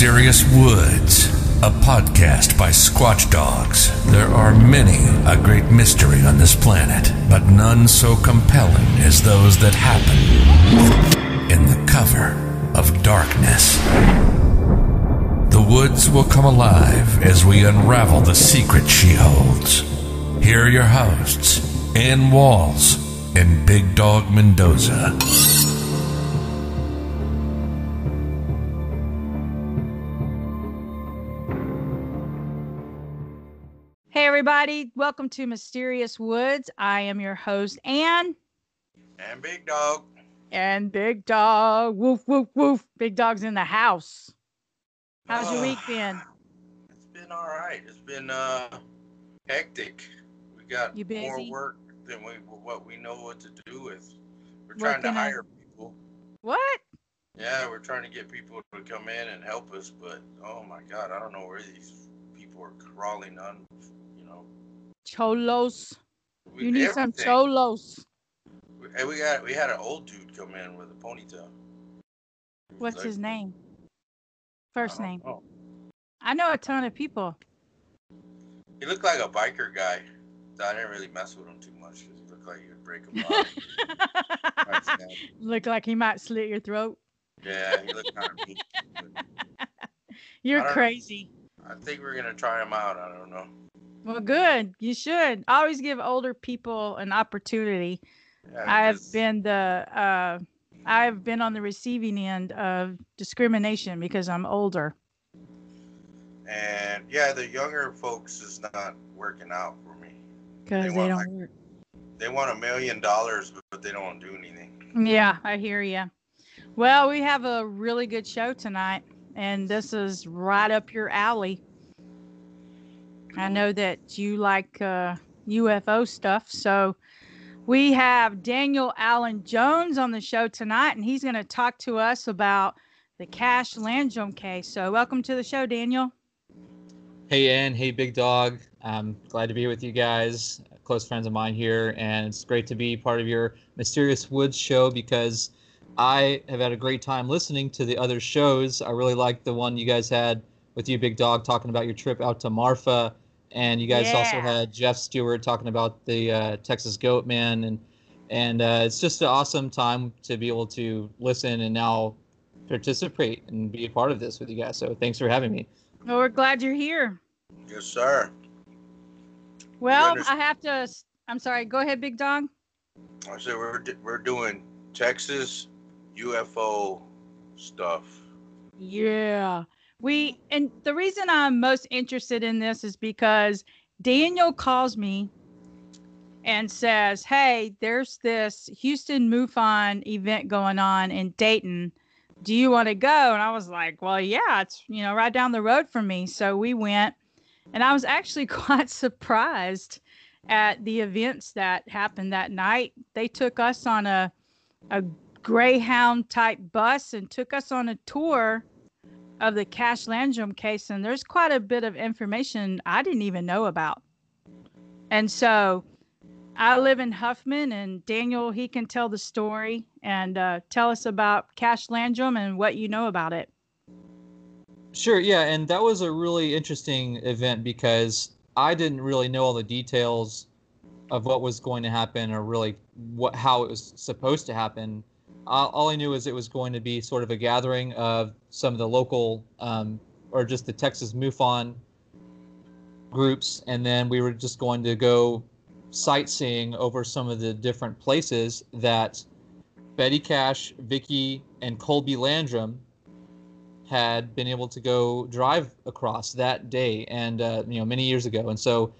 Mysterious Woods, a podcast by Squatch Dogs. There are many a great mystery on this planet, but none so compelling as those that happen in the cover of darkness. The woods will come alive as we unravel the secret she holds. Here are your hosts, Ann Walls and Big Dog Mendoza. Everybody, welcome to Mysterious Woods. I am your host, Ann. And Big Dog. And Big Dog. Woof, woof, woof. Big Dog's in the house. How's your week been? It's been all right. It's been hectic. We got more work than what we know what to do with. We're trying to hire people. What? Yeah, we're trying to get people to come in and help us, but oh my God, I don't know where these people are crawling on. Cholos. You need some cholos. And we had an old dude come in with a ponytail. What's like, his name? First name. Know. I know a ton of people. He looked like a biker guy. I didn't really mess with him too much because he looked like he would break a body. Looked like he might slit your throat. Yeah, he looked kind of mean. You're crazy. I think we're gonna try him out. I don't know. Well, good. You should always give older people an opportunity. Yeah, I've been on the receiving end of discrimination because I'm older. And yeah, the younger folks is not working out for me. Because they don't work. They want $1 million, but they don't do anything. Yeah, I hear you. Well, we have a really good show tonight, and this is right up your alley. I know that you like UFO stuff, so we have Daniel Alan Jones on the show tonight, and he's going to talk to us about the Cash Landrum case. So welcome to the show, Daniel. Hey, Ann. Hey, Big Dog. I'm glad to be with you guys, close friends of mine here, and it's great to be part of your Mysterious Woods show because I have had a great time listening to the other shows. I really like the one you guys had with you, Big Dog, talking about your trip out to Marfa. And you guys also had Jeff Stewart talking about the Texas Goat Man. And it's just an awesome time to be able to listen and now participate and be a part of this with you guys. So thanks for having me. Well, we're glad you're here. Yes, sir. Well, I'm sorry. Go ahead, Big Dog. I said we're doing Texas UFO stuff. Yeah. And the reason I'm most interested in this is because Daniel calls me and says, hey, there's this Houston MUFON event going on in Dayton. Do you want to go? And I was like, well, yeah, it's, right down the road from me. So we went, and I was actually quite surprised at the events that happened that night. They took us on a Greyhound type bus and took us on a tour of the Cash Landrum case, and there's quite a bit of information I didn't even know about. And so I live in Huffman, and Daniel, he can tell the story and tell us about Cash Landrum and what you know about it. Sure, yeah, and that was a really interesting event because I didn't really know all the details of what was going to happen or really how it was supposed to happen. All I knew is it was going to be sort of a gathering of some of the local or just the Texas MUFON groups. And then we were just going to go sightseeing over some of the different places that Betty Cash, Vicky, and Colby Landrum had been able to go drive across that day and, many years ago. And so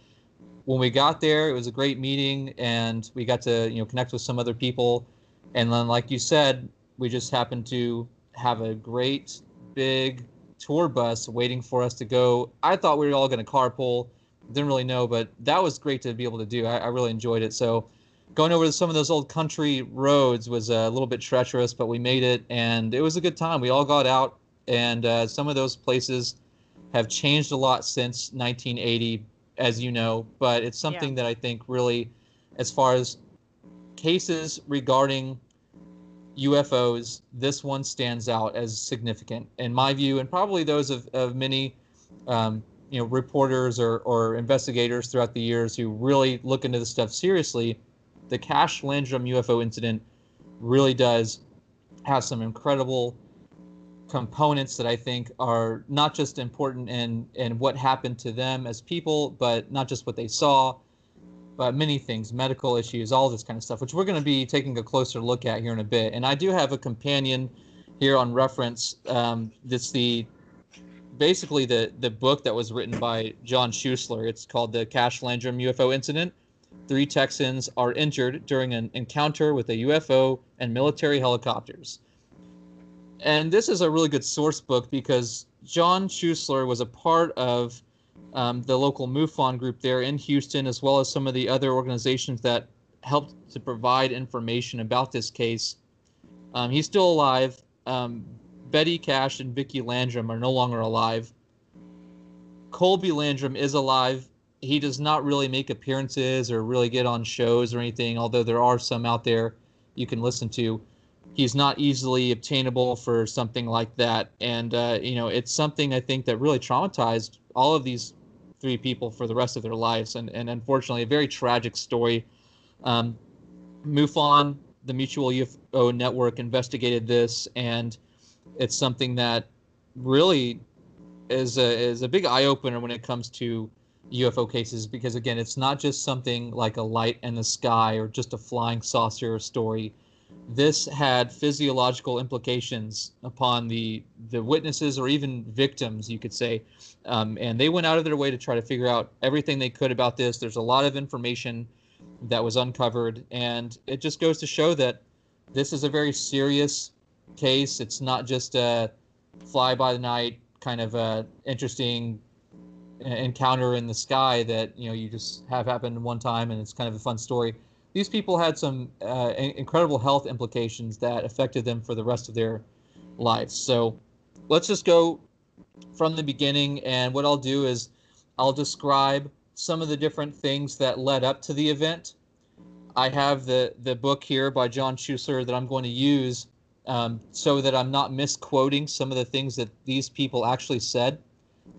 when we got there, it was a great meeting and we got to, connect with some other people. And then, like you said, we just happened to have a great big tour bus waiting for us to go. I thought we were all going to carpool. Didn't really know, but that was great to be able to do. I really enjoyed it. So going over to some of those old country roads was a little bit treacherous, but we made it, and it was a good time. We all got out, and some of those places have changed a lot since 1980, as you know. But it's something that I think really, as far as cases regarding UFOs, this one stands out as significant in my view, and probably those of many reporters or investigators throughout the years who really look into this stuff seriously. The Cash Landrum UFO incident really does have some incredible components that I think are not just important in what happened to them as people, but not just what they saw, but many things, medical issues, all this kind of stuff, which we're going to be taking a closer look at here in a bit. And I do have a companion here on reference. That's basically the book that was written by John Schuessler. It's called The Cash Landrum UFO Incident. 3 Texans are injured during an encounter with a UFO and military helicopters. And this is a really good source book because John Schuessler was a part of the local MUFON group there in Houston, as well as some of the other organizations that helped to provide information about this case. He's still alive. Betty Cash and Vicky Landrum are no longer alive. Colby Landrum is alive. He does not really make appearances or really get on shows or anything, although there are some out there you can listen to. He's not easily obtainable for something like that. And, it's something I think that really traumatized all of these 3 people for the rest of their lives. And unfortunately, a very tragic story. MUFON, the Mutual UFO Network, investigated this, and it's something that really is a big eye-opener when it comes to UFO cases, because again, it's not just something like a light in the sky or just a flying saucer story. This had physiological implications upon the witnesses, or even victims, you could say. And they went out of their way to try to figure out everything they could about this. There's a lot of information that was uncovered, and it just goes to show that this is a very serious case. It's not just a fly-by-the-night kind of interesting encounter in the sky that you just have happened one time and it's kind of a fun story. These people had some incredible health implications that affected them for the rest of their lives. So let's just go from the beginning, and what I'll do is I'll describe some of the different things that led up to the event. I have the book here by John Schuessler that I'm going to use so that I'm not misquoting some of the things that these people actually said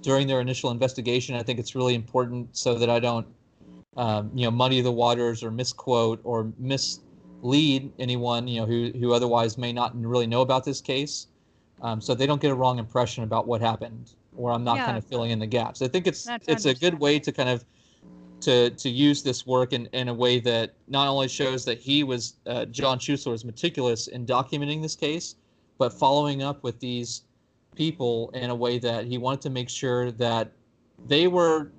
during their initial investigation. I think it's really important so that I don't muddy the waters or misquote or mislead anyone, who otherwise may not really know about this case. So they don't get a wrong impression about what happened, or I'm not kind of filling in the gaps. I think it's a good way to kind of to use this work in a way that not only shows that he was, John Schuessler was meticulous in documenting this case, but following up with these people in a way that he wanted to make sure that they were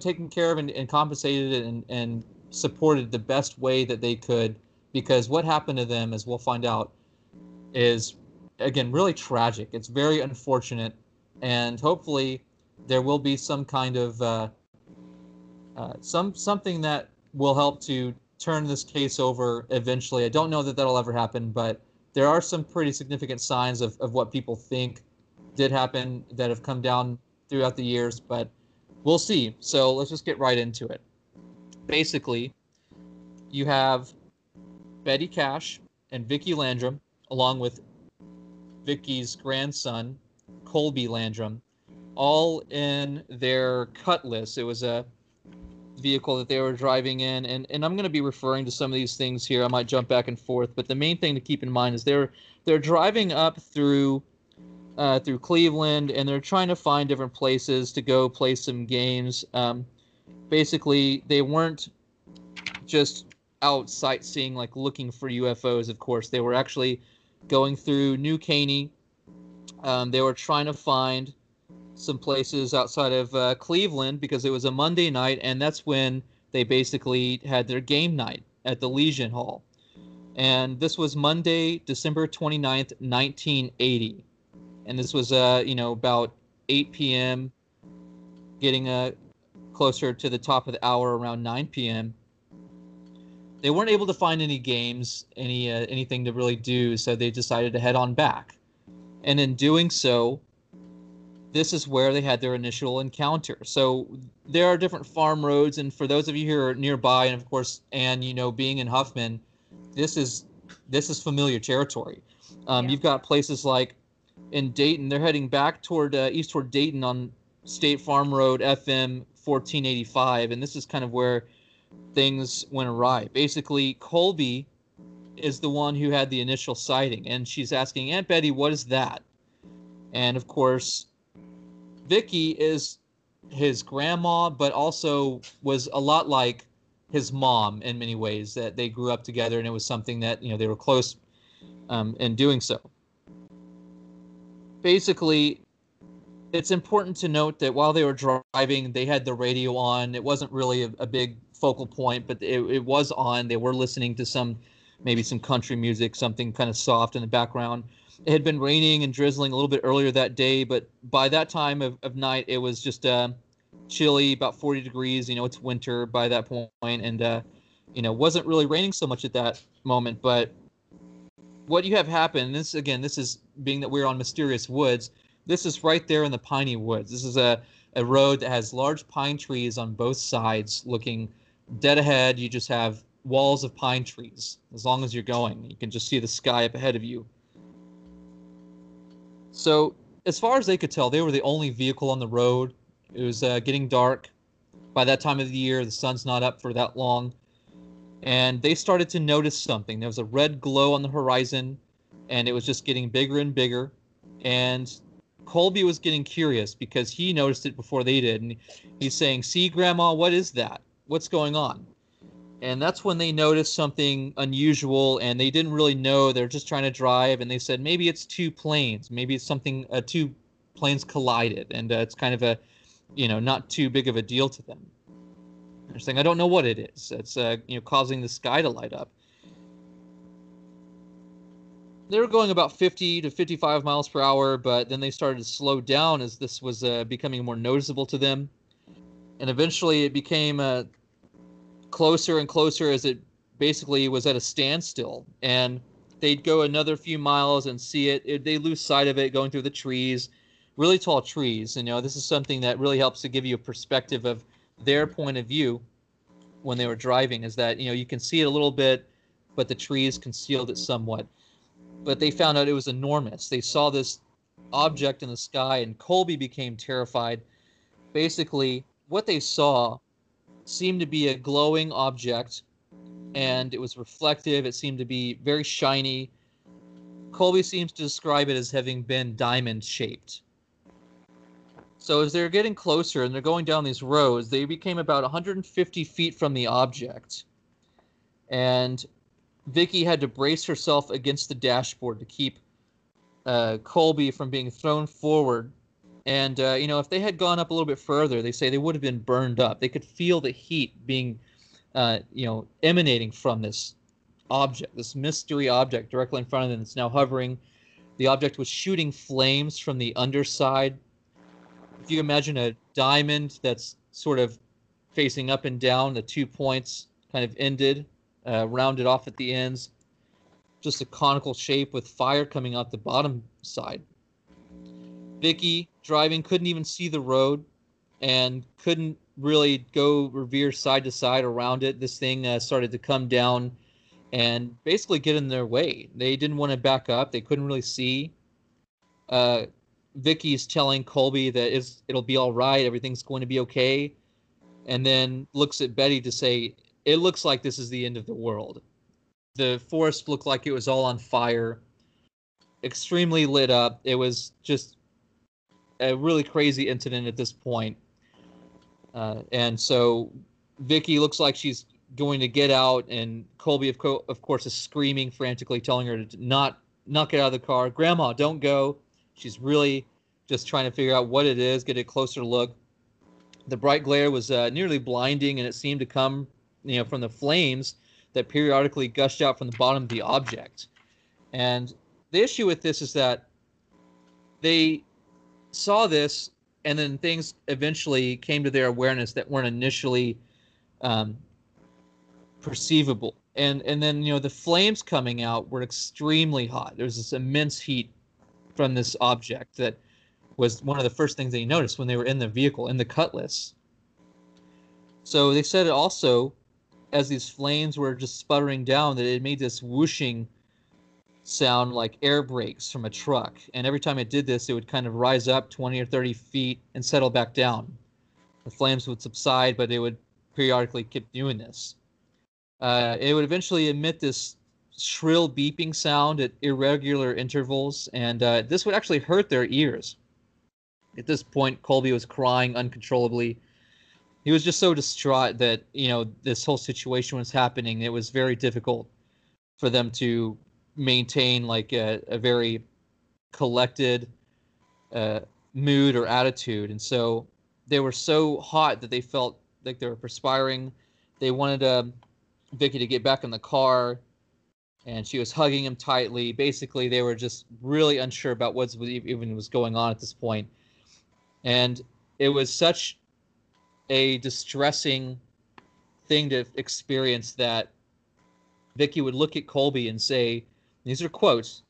taken care of and compensated and supported the best way that they could, because what happened to them, as we'll find out, is, again, really tragic. It's very unfortunate, and hopefully there will be some kind of something that will help to turn this case over eventually. I don't know that that'll ever happen, but there are some pretty significant signs of what people think did happen that have come down throughout the years, but we'll see. So let's just get right into it. Basically, you have Betty Cash and Vicky Landrum, along with Vicky's grandson, Colby Landrum, all in their Cutlass. It was a vehicle that they were driving in. And I'm going to be referring to some of these things here. I might jump back and forth, but the main thing to keep in mind is they're driving up through Cleveland, and they're trying to find different places to go play some games. Basically, they weren't just out sightseeing, like looking for UFOs, of course. They were actually going through New Caney. They were trying to find some places outside of Cleveland, because it was a Monday night, and that's when they basically had their game night at the Legion Hall. And this was Monday, December 29th, 1980. And this was, about 8 p.m., getting closer to the top of the hour, around 9 p.m. They weren't able to find any games, anything to really do, so they decided to head on back. And in doing so, this is where they had their initial encounter. So there are different farm roads, and for those of you who are nearby, and of course, Anne, being in Huffman, this is this is familiar territory. You've got places like in Dayton, they're heading back toward east toward Dayton on State Farm Road FM 1485, and this is kind of where things went awry. Basically, Colby is the one who had the initial sighting, and she's asking Aunt Betty, "What is that?" And of course, Vicky is his grandma, but also was a lot like his mom in many ways, that they grew up together, and it was something that, you know, they were close in doing so. Basically, it's important to note that while they were driving, they had the radio on. It wasn't really a big focal point, but it was on. They were listening to maybe some country music, something kind of soft in the background. It had been raining and drizzling a little bit earlier that day, but by that time of night, it was just chilly, about 40 degrees. You know, it's winter by that point, and, you know, wasn't really raining so much at that moment. But what you have happened, this is being that we're on Mysterious Woods, this is right there in the piney woods. This is a road that has large pine trees on both sides looking dead ahead. You just have walls of pine trees as long as you're going. You can just see the sky up ahead of you. So as far as they could tell, they were the only vehicle on the road. It was getting dark. By that time of the year, the sun's not up for that long. And they started to notice something. There was a red glow on the horizon, and it was just getting bigger and bigger. And Colby was getting curious because he noticed it before they did. And he's saying, "See, Grandma, what is that? What's going on?" And that's when they noticed something unusual, and they didn't really know. They're just trying to drive, and they said, maybe it's two planes. Maybe it's something, two planes collided, and it's kind of a, you know, not too big of a deal to them. They're saying, "I don't know what it is. It's, you know, causing the sky to light up." They were going about 50 to 55 miles per hour, but then they started to slow down as this was becoming more noticeable to them. And eventually it became closer and closer as it basically was at a standstill. And they'd go another few miles and see it. They lose sight of it going through the trees, really tall trees. You know, this is something that really helps to give you a perspective of their point of view when they were driving, is that, you know, you can see it a little bit, but the trees concealed it somewhat. But they found out it was enormous. They saw this object in the sky, and Colby became terrified. Basically, what they saw seemed to be a glowing object, and it was reflective. It seemed to be very shiny. Colby seems to describe it as having been diamond-shaped. So as they're getting closer and they're going down these roads, they became about 150 feet from the object. And Vicky had to brace herself against the dashboard to keep Colby from being thrown forward. And, you know, if they had gone up a little bit further, they say they would have been burned up. They could feel the heat being, you know, emanating from this object, this mystery object directly in front of them that's now hovering. The object was shooting flames from the underside. If you imagine a diamond that's sort of facing up and down, the 2 points kind of ended, rounded off at the ends, just a conical shape with fire coming out the bottom side. Vicky, driving, couldn't even see the road and couldn't really go veer side to side around it. This thing started to come down and basically get in their way. They didn't want to back up. They couldn't really see. Vicky's telling Colby that it'll be all right, everything's going to be okay, and then looks at Betty to say, "It looks like this is the end of the world." The forest looked like it was all on fire, extremely lit up. It was just a really crazy incident at this point. And so Vicky looks like she's going to get out, and Colby, of course, is screaming frantically, telling her to not get out of the car. "Grandma, don't go." She's really just trying to figure out what it is, get a closer look. The bright glare was nearly blinding, and it seemed to come, you know, from the flames that periodically gushed out from the bottom of the object. And the issue with this is that they saw this, and then things eventually came to their awareness that weren't initially perceivable. And then, you know, the flames coming out were extremely hot. There was this immense heat from this object that was one of the first things they noticed when they were in the vehicle, in the Cutlass. So they said it also, as these flames were just sputtering down, that it made this whooshing sound like air brakes from a truck. And every time it did this, it would kind of rise up 20 or 30 feet and settle back down. The flames would subside, but it would periodically keep doing this. It would eventually emit this shrill beeping sound at irregular intervals, and this would actually hurt their ears. At this point, Colby was crying uncontrollably. He was just so distraught that, you know, this whole situation was happening. It was very difficult for them to maintain like a very collected mood or attitude. And so they were so hot that they felt like they were perspiring. They wanted Vicky to get back in the car, and she was hugging him tightly. Basically, they were just really unsure about what even was going on at this point. And it was such a distressing thing to experience that Vicky would look at Colby and say, these are quotes,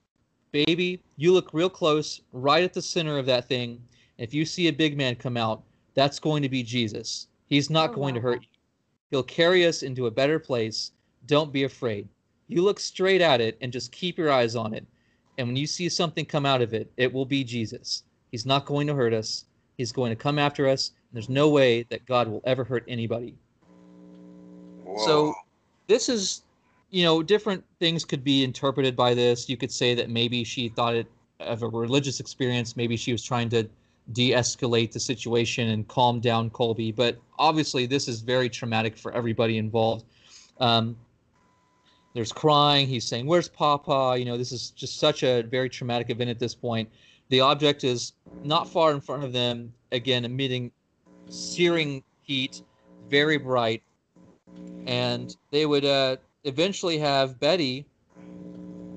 "Baby, you look real close, right at the center of that thing. If you see a big man come out, that's going to be Jesus. He's not going to hurt you. He'll carry us into a better place. Don't be afraid. You look straight at it and just keep your eyes on it. And when you see something come out of it, it will be Jesus. He's not going to hurt us. He's going to come after us. There's no way that God will ever hurt anybody." Whoa. So this is, you know, different things could be interpreted by this. You could say that maybe she thought it of a religious experience. Maybe she was trying to de-escalate the situation and calm down Colby. But obviously this is very traumatic for everybody involved. There's crying. He's saying, "Where's Papa?" You know, this is just such a very traumatic event at this point. The object is not far in front of them, again, emitting searing heat, very bright. And they would eventually have Betty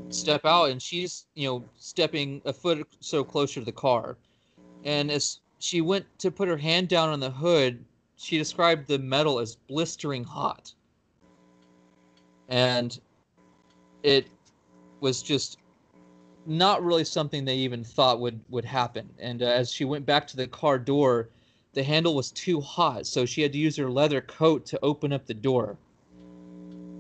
step out, and she's, you know, stepping a foot or so closer to the car. And as she went to put her hand down on the hood, she described the metal as blistering hot. And it was just not really something they even thought would happen. And as she went back to the car door, the handle was too hot, so she had to use her leather coat to open up the door.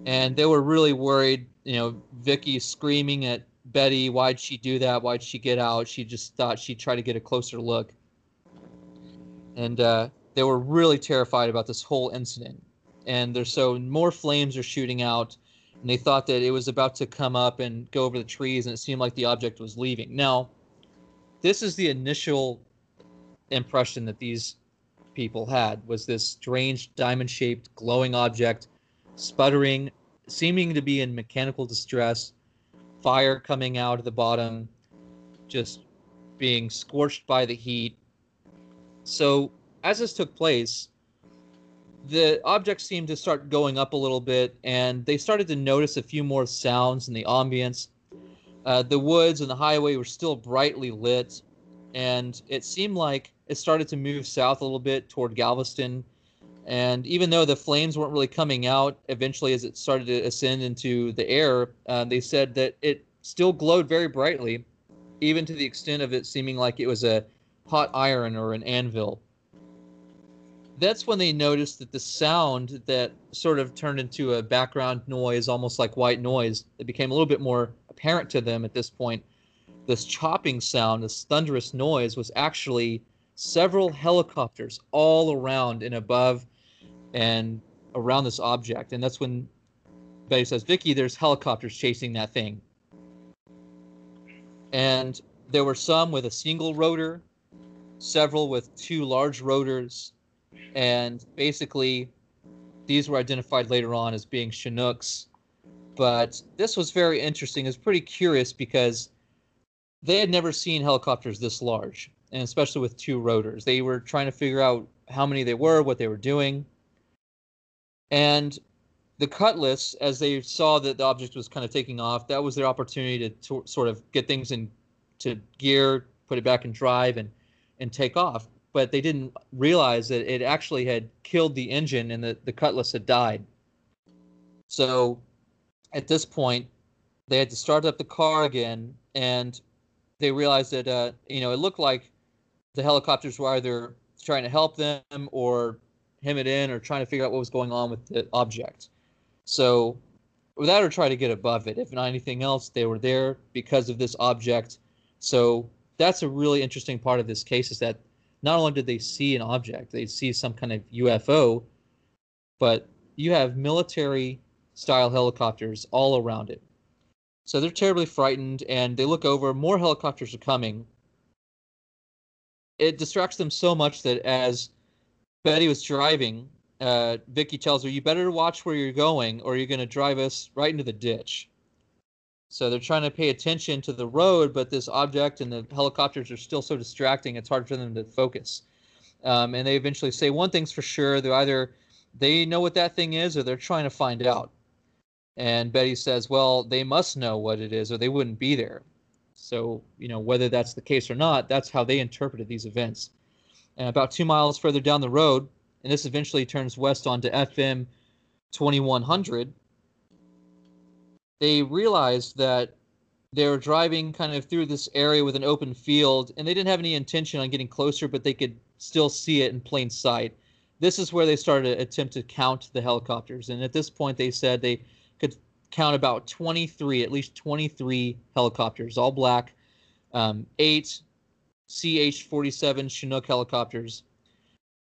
And they were really worried, you know, Vicky screaming at Betty, "Why'd she do that? Why'd she get out?" She just thought she'd try to get a closer look. And they were really terrified about this whole incident. And there's so more flames are shooting out, and they thought that it was about to come up and go over the trees, and it seemed like the object was leaving. Now, this is the initial impression that these people had, was this strange diamond-shaped glowing object, sputtering, seeming to be in mechanical distress, fire coming out of the bottom, just being scorched by the heat. So as this took place, the objects seemed to start going up a little bit, and they started to notice a few more sounds in the ambience. The woods and the highway were still brightly lit, and it seemed like it started to move south a little bit toward Galveston. And even though the flames weren't really coming out, eventually as it started to ascend into the air, they said that it still glowed very brightly, even to the extent of it seeming like it was a hot iron or an anvil. That's when they noticed that the sound that sort of turned into a background noise, almost like white noise, it became a little bit more apparent to them at this point. This chopping sound, this thunderous noise, was actually several helicopters all around and above and around this object. And that's when Betty says, "Vicky, there's helicopters chasing that thing." And there were some with a single rotor, several with two large rotors. And basically, these were identified later on as being Chinooks. But this was very interesting. It's pretty curious because they had never seen helicopters this large, and especially with two rotors. They were trying to figure out how many they were, what they were doing. And the Cutlass, as they saw that the object was kind of taking off, that was their opportunity to sort of get things into gear, put it back in drive, and take off. But they didn't realize that it actually had killed the engine and the Cutlass had died. So at this point, they had to start up the car again, and they realized that, you know, it looked like the helicopters were either trying to help them or hem it in or trying to figure out what was going on with the object. So or that, or try to get above it. If not anything else, they were there because of this object. So that's a really interesting part of this case, is that not only did they see an object, they see some kind of UFO, but you have military-style helicopters all around it. So they're terribly frightened, and they look over. More helicopters are coming. It distracts them so much that as Betty was driving, Vicky tells her, you better watch where you're going, or you're going to drive us right into the ditch. So they're trying to pay attention to the road, but this object and the helicopters are still so distracting, it's hard for them to focus. And they eventually say, one thing's for sure, they're either they know what that thing is, or they're trying to find out. And Betty says, well, they must know what it is, or they wouldn't be there. So, you know, whether that's the case or not, that's how they interpreted these events. And about 2 miles further down the road, and this eventually turns west onto FM 2100, they realized that they were driving kind of through this area with an open field, and they didn't have any intention on getting closer, but they could still see it in plain sight. This is where they started to attempt to count the helicopters. And at this point, they said they could count about 23, at least 23 helicopters, all black, 8 CH-47 Chinook helicopters,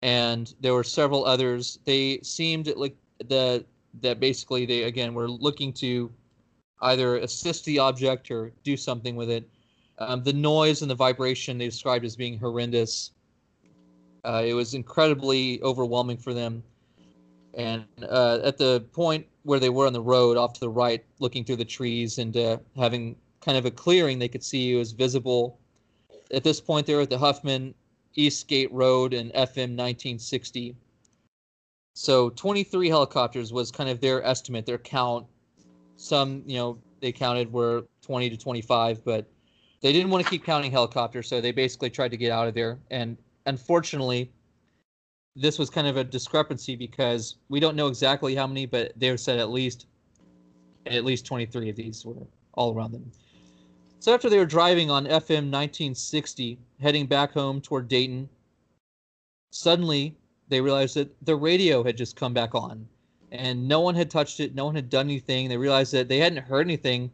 and there were several others. They seemed like that basically they, again, were looking to either assist the object or do something with it. The noise and the vibration they described as being horrendous. It was incredibly overwhelming for them. And at the point where they were on the road, off to the right, looking through the trees and having kind of a clearing they could see, it was visible. At this point, they were at the Huffman Eastgate Road and FM 1960. So 23 helicopters was kind of their estimate, their count. Some, you know, they counted were 20 to 25, but they didn't want to keep counting helicopters, so they basically tried to get out of there. And unfortunately, this was kind of a discrepancy because we don't know exactly how many, but they said at least 23 of these were all around them. So after they were driving on FM 1960, heading back home toward Dayton, suddenly they realized that the radio had just come back on, and no one had touched it, no one had done anything. They realized that they hadn't heard anything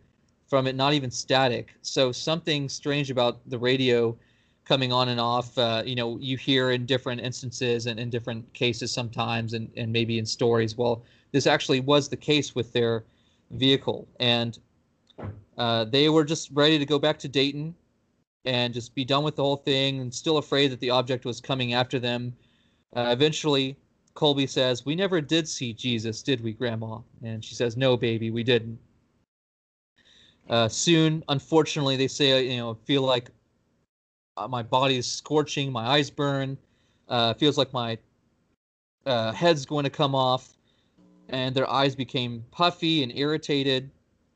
from it, not even static. So something strange about the radio coming on and off, you know, you hear in different instances and in different cases sometimes, and maybe in stories. Well, this actually was the case with their vehicle, and they were just ready to go back to Dayton and just be done with the whole thing, and still afraid that the object was coming after them. Eventually, Colby says, we never did see Jesus, did we, Grandma? And she says, no, baby, we didn't. Soon, unfortunately, they say, you know, feel like my body is scorching, my eyes burn, feels like my head's going to come off. And their eyes became puffy and irritated.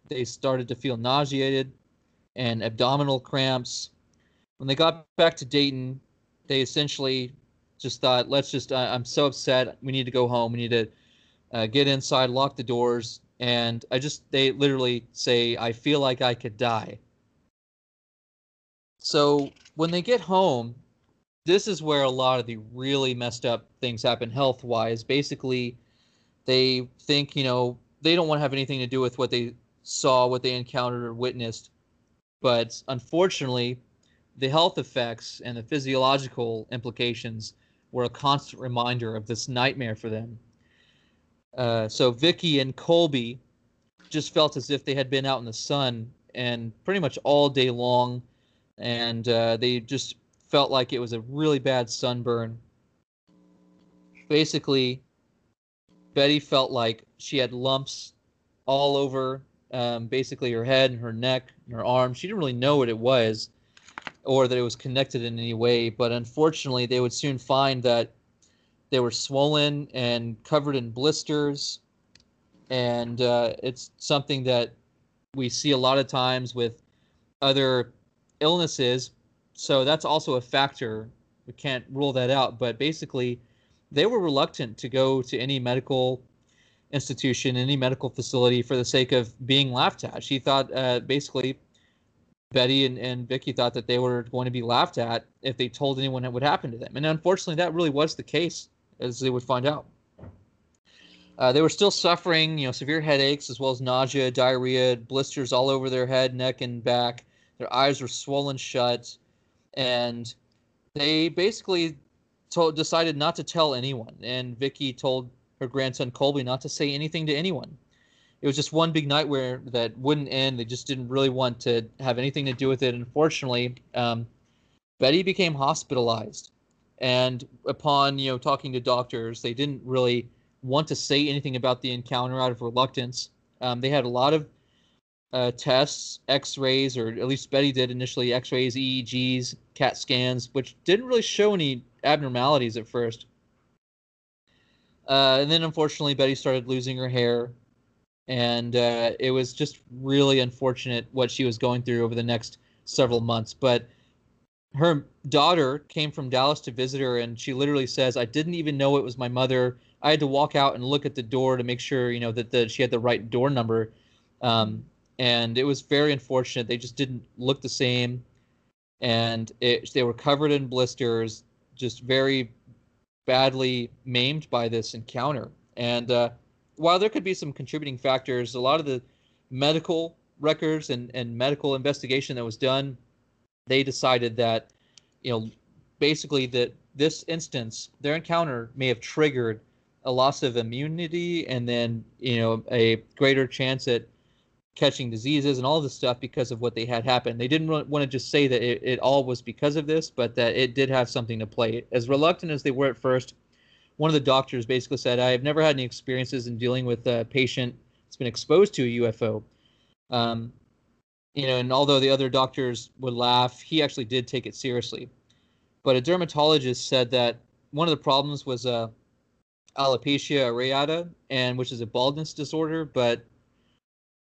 They started to feel nauseated and abdominal cramps. When they got back to Dayton, they essentially just thought, I'm so upset. We need to go home. We need to get inside, lock the doors. And they literally say, I feel like I could die. So when they get home, this is where a lot of the really messed up things happen health-wise. Basically, they think, you know, they don't want to have anything to do with what they saw, what they encountered or witnessed, but unfortunately the health effects and the physiological implications were a constant reminder of this nightmare for them. So Vicky and Colby just felt as if they had been out in the sun and pretty much all day long, and they just felt like it was a really bad sunburn. Basically, Betty felt like she had lumps all over basically her head and her neck and her arm. She didn't really know what it was or that it was connected in any way, but unfortunately they would soon find that they were swollen and covered in blisters, and it's something that we see a lot of times with other illnesses, so that's also a factor. We can't rule that out, but basically they were reluctant to go to any medical institution, any medical facility, for the sake of being laughed at. She thought basically Betty and Vicky thought that they were going to be laughed at if they told anyone what happened to them. And unfortunately, that really was the case, as they would find out. They were still suffering, severe headaches as well as nausea, diarrhea, blisters all over their head, neck, and back. Their eyes were swollen shut, and they basically decided not to tell anyone. And Vicky told her grandson Colby not to say anything to anyone. It was just one big nightmare that wouldn't end. They just didn't really want to have anything to do with it. Unfortunately, Betty became hospitalized, and upon talking to doctors, they didn't really want to say anything about the encounter out of reluctance. They had a lot of tests, X-rays, or at least Betty did initially, X-rays, EEGs, CAT scans, which didn't really show any abnormalities at first. And then, unfortunately, Betty started losing her hair. And it was just really unfortunate what she was going through over the next several months. But her daughter came from Dallas to visit her, and she literally says, "I didn't even know it was my mother. I had to walk out and look at the door to make sure, that she had the right door number." And it was very unfortunate. They just didn't look the same. And they were covered in blisters, just very badly maimed by this encounter. And while there could be some contributing factors, a lot of the medical records and medical investigation that was done, they decided that, basically that this instance, their encounter may have triggered a loss of immunity and then, a greater chance at catching diseases and all this stuff because of what they had happened. They didn't want to just say that it all was because of this, but that it did have something to play. As reluctant as they were at first, one of the doctors basically said, "I have never had any experiences in dealing with a patient that's been exposed to a UFO." And although the other doctors would laugh, he actually did take it seriously. But a dermatologist said that one of the problems was alopecia areata, which is a baldness disorder. But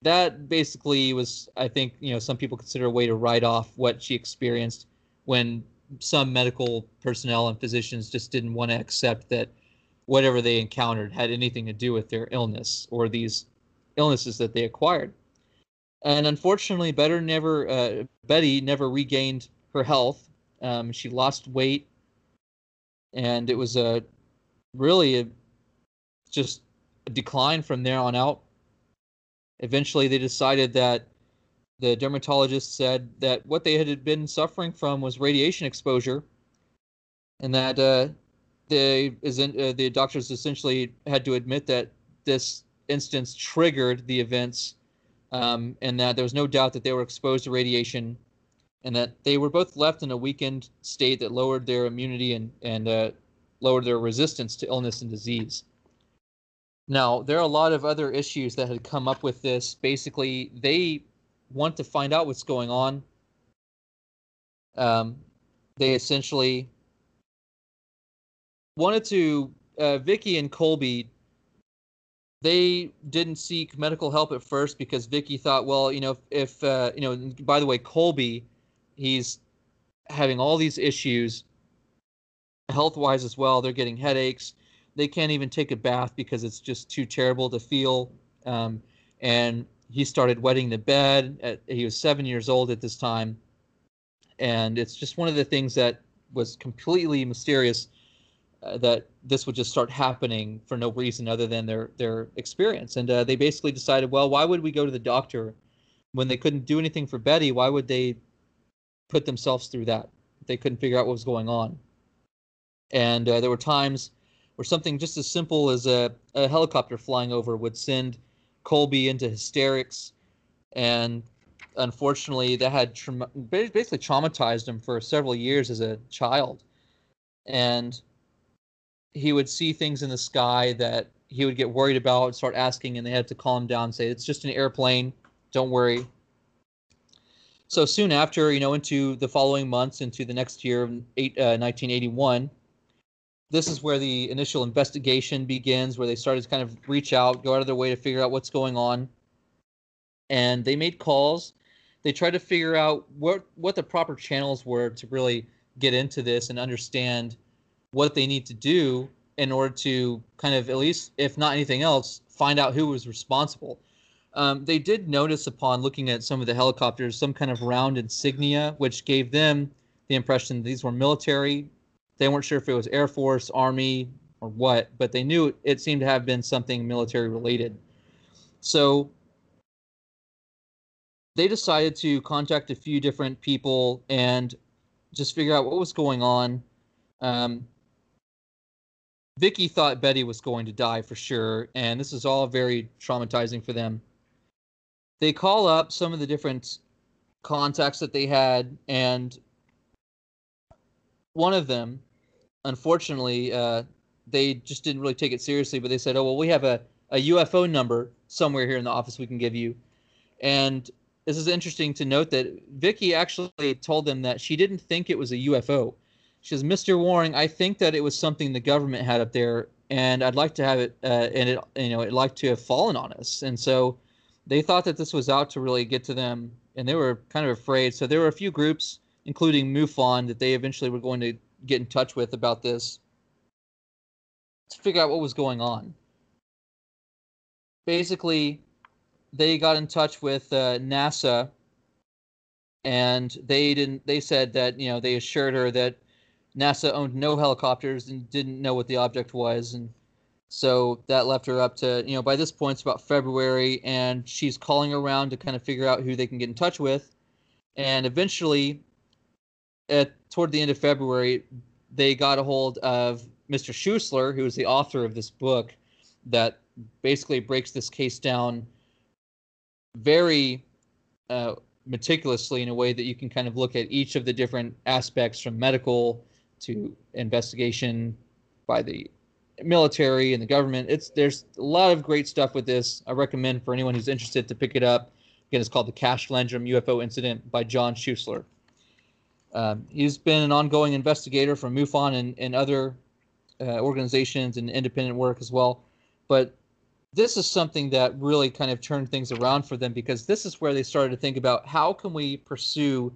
that basically was, I think, some people consider a way to write off what she experienced when some medical personnel and physicians just didn't want to accept that whatever they encountered had anything to do with their illness or these illnesses that they acquired. And unfortunately, Betty never regained her health. She lost weight, and it was just a decline from there on out. Eventually, they decided that the dermatologist said that what they had been suffering from was radiation exposure, and that the doctors essentially had to admit that this instance triggered the events, and that there was no doubt that they were exposed to radiation, and that they were both left in a weakened state that lowered their immunity and lowered their resistance to illness and disease. Now, there are a lot of other issues that had come up with this. Basically, they want to find out what's going on. They essentially wanted to, Vicky and Colby, they didn't seek medical help at first because Vicky thought, well, by the way, Colby, he's having all these issues health-wise as well. They're getting headaches. They can't even take a bath because it's just too terrible to feel. And he started wetting the bed. He was 7 years old at this time. And it's just one of the things that was completely mysterious. That this would just start happening for no reason other than their experience. And they basically decided, well, why would we go to the doctor when they couldn't do anything for Betty? Why would they put themselves through that? They couldn't figure out what was going on. And there were times where something just as simple as a helicopter flying over would send Colby into hysterics. And unfortunately, that had basically traumatized him for several years as a child. And he would see things in the sky that he would get worried about, start asking, and they had to calm him down and say, "It's just an airplane. Don't worry." So soon after, into the following months, into the next year, 1981, this is where the initial investigation begins, where they started to kind of reach out, go out of their way to figure out what's going on. And they made calls. They tried to figure out what the proper channels were to really get into this and understand what they need to do in order to kind of, at least if not anything else, find out who was responsible. They did notice, upon looking at some of the helicopters, some kind of round insignia, which gave them the impression that these were military. They weren't sure if it was Air Force, Army, or what, but they knew it seemed to have been something military related. So they decided to contact a few different people and just figure out what was going on. Vicky thought Betty was going to die for sure, and this is all very traumatizing for them. They call up some of the different contacts that they had, and one of them, unfortunately, they just didn't really take it seriously, but they said, oh, well, we have a UFO number somewhere here in the office we can give you. And this is interesting to note that Vicky actually told them that she didn't think it was a UFO. She says, Mr. Waring, I think that it was something the government had up there, and I'd like to have it, and it, you know, it'd like to have fallen on us. And so they thought that this was out to really get to them, and they were kind of afraid. So there were a few groups, including MUFON, that they eventually were going to get in touch with about this to figure out what was going on. Basically, they got in touch with NASA, and they said that, you know, they assured her that NASA owned no helicopters and didn't know what the object was. And so that left her up to, you know, by this point, it's about February, and she's calling around to kind of figure out who they can get in touch with. And eventually, toward the end of February, they got a hold of Mr. Schuessler, who is the author of this book that basically breaks this case down very meticulously in a way that you can kind of look at each of the different aspects, from medical to investigation by the military and the government. There's a lot of great stuff with this. I recommend for anyone who's interested to pick it up. Again, it's called The Cash Landrum UFO Incident by John Schuessler. He's been an ongoing investigator from MUFON and other organizations and independent work as well. But this is something that really kind of turned things around for them, because this is where they started to think about, how can we pursue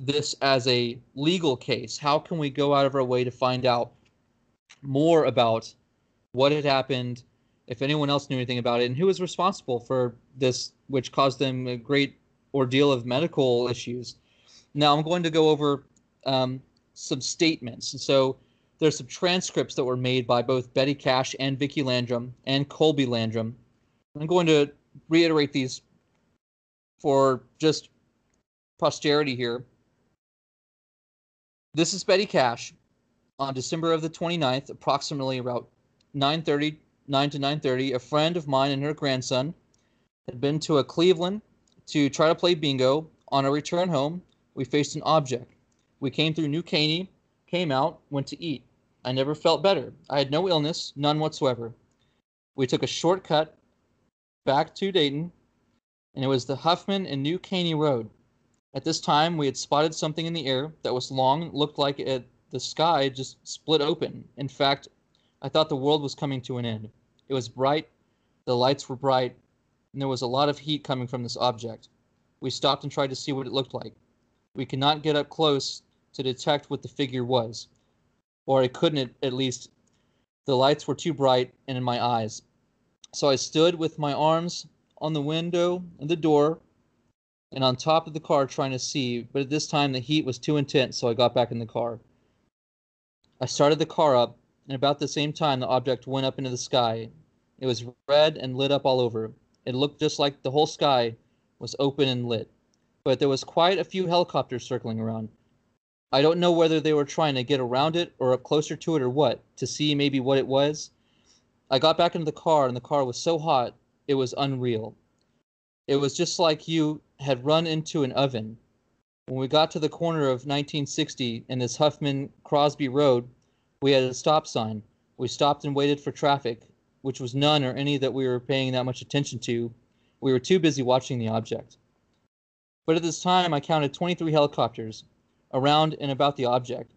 this as a legal case? How can we go out of our way to find out more about what had happened, if anyone else knew anything about it, and who was responsible for this, which caused them a great ordeal of medical issues. Now, I'm going to go over some statements. And so there's some transcripts that were made by both Betty Cash and Vicky Landrum and Colby Landrum. I'm going to reiterate these for just posterity here. This is Betty Cash on December of the 29th, approximately about 9 to 9:30. A friend of mine and her grandson had been to a Cleveland to try to play bingo. On our return home, we faced an object. We came through New Caney, came out, went to eat. I never felt better. I had no illness, none whatsoever. We took a shortcut back to Dayton, and it was the Huffman and New Caney Road. At this time, we had spotted something in the air that was long, looked like it, the sky just split open. In fact, I thought the world was coming to an end. It was bright, the lights were bright, and there was a lot of heat coming from this object. We stopped and tried to see what it looked like. We could not get up close to detect what the figure was, or I couldn't at least. The lights were too bright and in my eyes. So I stood with my arms on the window and the door and on top of the car trying to see, but at this time the heat was too intense, so I got back in the car. I started the car up, and about the same time the object went up into the sky. It was red and lit up all over. It looked just like the whole sky was open and lit. But there was quite a few helicopters circling around. I don't know whether they were trying to get around it or up closer to it or what, to see maybe what it was. I got back into the car, and the car was so hot, it was unreal. It was just like you had run into an oven. When we got to the corner of 1960 and this Huffman-Crosby Road, we had a stop sign. We stopped and waited for traffic, which was none or any that we were paying that much attention to. We were too busy watching the object. But at this time, I counted 23 helicopters around and about the object.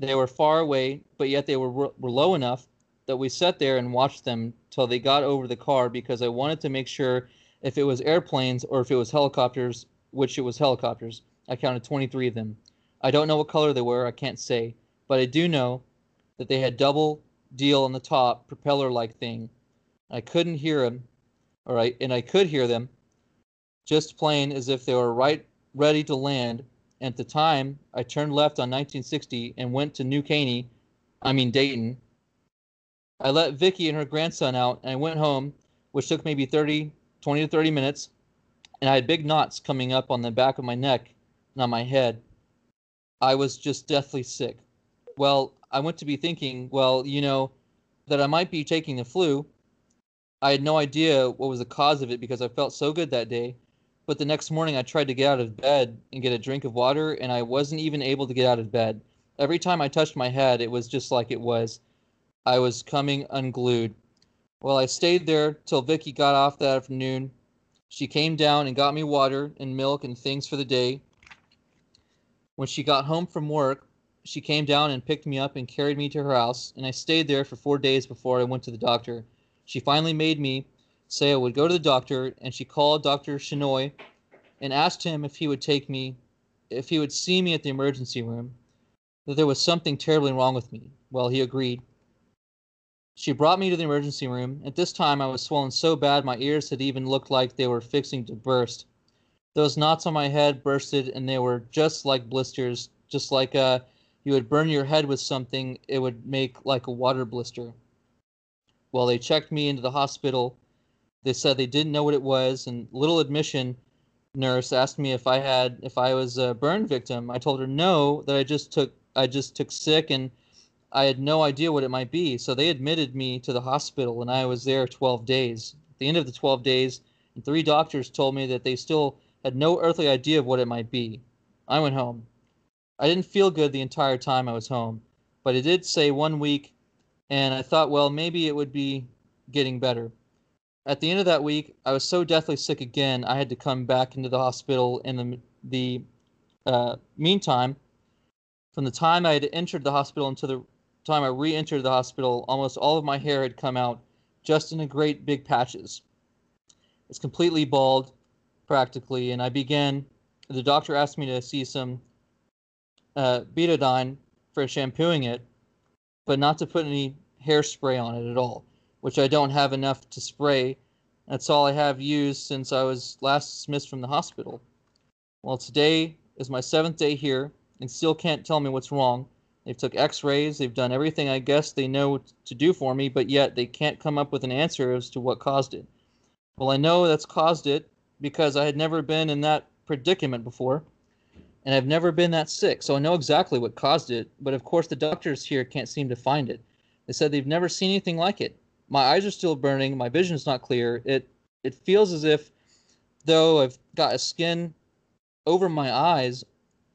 They were far away, but yet they were low enough that we sat there and watched them till they got over the car, because I wanted to make sure if it was airplanes or if it was helicopters, which it was helicopters. I counted 23 of them. I don't know what color they were, I can't say, but I do know that they had double deal on the top, propeller-like thing. I couldn't hear them, and I could hear them, just plain as if they were right ready to land. At the time, I turned left on 1960 and went to Dayton, I let Vicky and her grandson out, and I went home, which took maybe 20 to 30 minutes, and I had big knots coming up on the back of my neck and on my head. I was just deathly sick. Well, I went to be thinking, well, you know, that I might be taking the flu. I had no idea what was the cause of it because I felt so good that day. But the next morning I tried to get out of bed and get a drink of water, and I wasn't even able to get out of bed. Every time I touched my head, it was just like it was. I was coming unglued. Well, I stayed there till Vicky got off that afternoon. She came down and got me water and milk and things for the day. When she got home from work, she came down and picked me up and carried me to her house, and I stayed there for 4 days before I went to the doctor. She finally made me say I would go to the doctor, and she called Dr. Chenoy and asked him if he would take me, if he would see me at the emergency room, that there was something terribly wrong with me. Well, he agreed. She brought me to the emergency room. At this time, I was swollen so bad my ears had even looked like they were fixing to burst. Those knots on my head bursted, and they were just like blisters, just like you would burn your head with something, it would make like a water blister. Well, they checked me into the hospital. They said they didn't know what it was, and little admission nurse asked me if I was a burn victim. I told her no, that I just took sick, and I had no idea what it might be. So they admitted me to the hospital, and I was there 12 days. At the end of the 12 days, 3 doctors told me that they still had no earthly idea of what it might be. I went home. I didn't feel good the entire time I was home, but it did say 1 week, and I thought, well, maybe it would be getting better. At the end of that week, I was so deathly sick again, I had to come back into the hospital. In the meantime, from the time I had entered the hospital until the time I re-entered the hospital, almost all of my hair had come out, just in a great big patches. It's completely bald, practically, and I began. The doctor asked me to see some betadine for shampooing it, but not to put any hairspray on it at all, which I don't have enough to spray. That's all I have used since I was last dismissed from the hospital. Well, today is my 7th day here, and still can't tell me what's wrong. They've took x-rays, they've done everything I guess they know what to do for me, but yet they can't come up with an answer as to what caused it. Well, I know that's caused it because I had never been in that predicament before, and I've never been that sick, so I know exactly what caused it, but of course the doctors here can't seem to find it. They said they've never seen anything like it. My eyes are still burning, my vision's not clear. It feels as if, though I've got a skin over my eyes.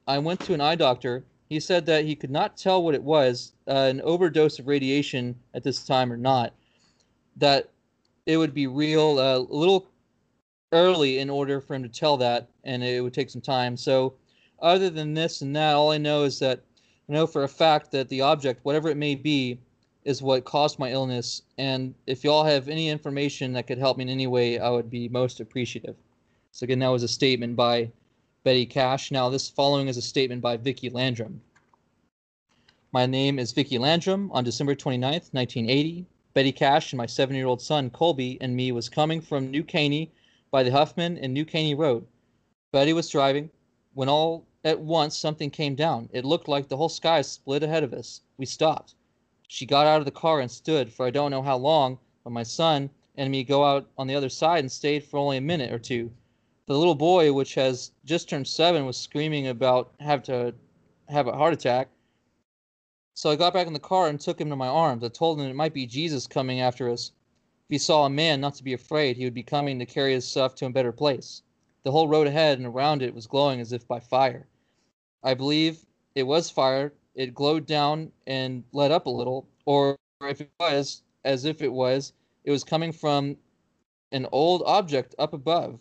I went to an eye doctor. He said that he could not tell what it was, an overdose of radiation at this time or not, that it would be real a little early in order for him to tell that, and it would take some time. So other than this and that, all I know is that I know for a fact that the object, whatever it may be, is what caused my illness. And if y'all have any information that could help me in any way, I would be most appreciative. So again, that was a statement by Betty Cash. Now this following is a statement by Vicky Landrum. My name is Vicky Landrum. On December 29th, 1980, Betty Cash and my 7-year-old son, Colby, and me was coming from New Caney by the Huffman and New Caney Road. Betty was driving when all at once something came down. It looked like the whole sky split ahead of us. We stopped. She got out of the car and stood for I don't know how long, but my son and me go out on the other side and stayed for only a minute or two. The little boy, which has just turned 7, was screaming about have a heart attack. So I got back in the car and took him to my arms. I told him it might be Jesus coming after us. If he saw a man, not to be afraid, he would be coming to carry his stuff to a better place. The whole road ahead and around it was glowing as if by fire. I believe it was fire. It glowed down and let up a little, or if it was, as if it was coming from an old object up above.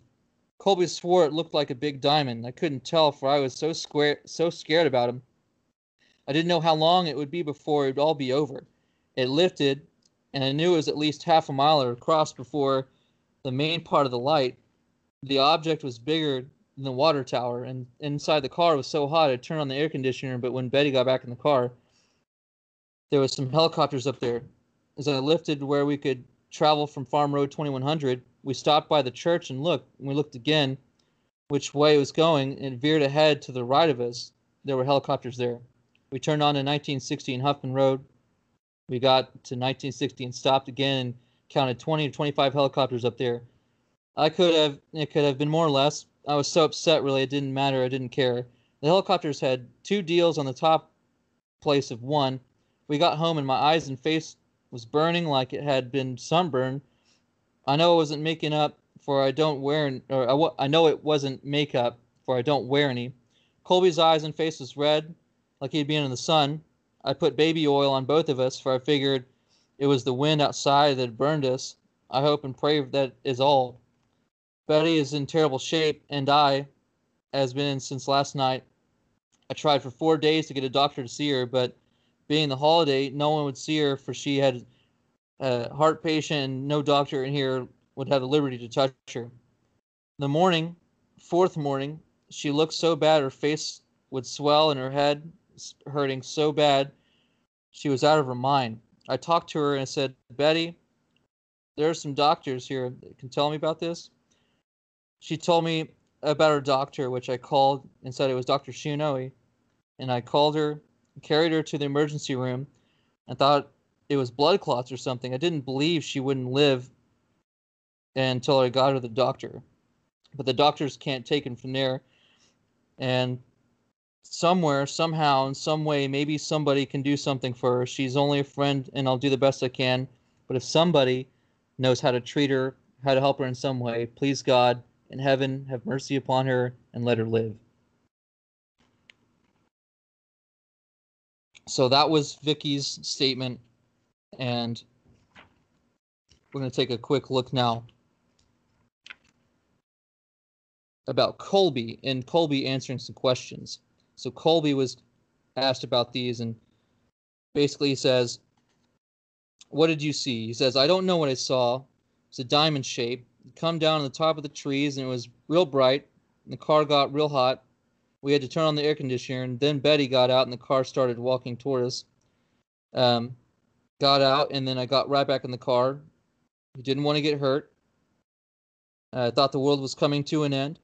Colby swore it looked like a big diamond. I couldn't tell, for I was so scared about him. I didn't know how long it would be before it would all be over. It lifted, and I knew it was at least half a mile across before the main part of the light. The object was bigger than the water tower, and inside the car was so hot I turned on the air conditioner, but when Betty got back in the car, there was some helicopters up there. As I lifted where we could travel from Farm Road 2100, we stopped by the church and looked, and we looked again which way it was going, and it veered ahead to the right of us. There were helicopters there. We turned on to 1960 and Huffman Road. We got to 1960 and stopped again and counted 20 or 25 helicopters up there. It could have been more or less. I was so upset, really. It didn't matter. I didn't care. The helicopters had two deals on the top place of one. We got home and my eyes and face was burning like it had been sunburned. I know it wasn't making up for I don't wear, or I know it wasn't makeup for I don't wear any. Colby's eyes and face was red like he'd been in the sun. I put baby oil on both of us, for I figured it was the wind outside that burned us. I hope and pray that is all. Betty is in terrible shape, and I has been since last night. I tried for 4 days to get a doctor to see her, but being the holiday, no one would see her, for she had a heart patient, and no doctor in here would have the liberty to touch her. The morning, fourth morning, she looked so bad her face would swell and her head hurting so bad she was out of her mind. I talked to her and I said, Betty, there are some doctors here that can tell me about this. She told me about her doctor, which I called and said it was Dr. Shunoe, and I called her, carried her to the emergency room, and thought it was blood clots or something. I didn't believe she wouldn't live until I got her the doctor, but the doctors can't take him from there, and somewhere, somehow, in some way, maybe somebody can do something for her. She's only a friend, and I'll do the best I can. But if somebody knows how to treat her, how to help her in some way, please God in heaven have mercy upon her and let her live. So that was Vicky's statement, and we're going to take a quick look now about Colby, and Colby answering some questions. So Colby was asked about these, and basically he says, what did you see? He says, I don't know what I saw. It's a diamond shape. It come down on the top of the trees, and it was real bright, and the car got real hot. We had to turn on the air conditioner, and then Betty got out, and the car started walking toward us. Got out, and then I got right back in the car. We didn't want to get hurt. I thought the world was coming to an end,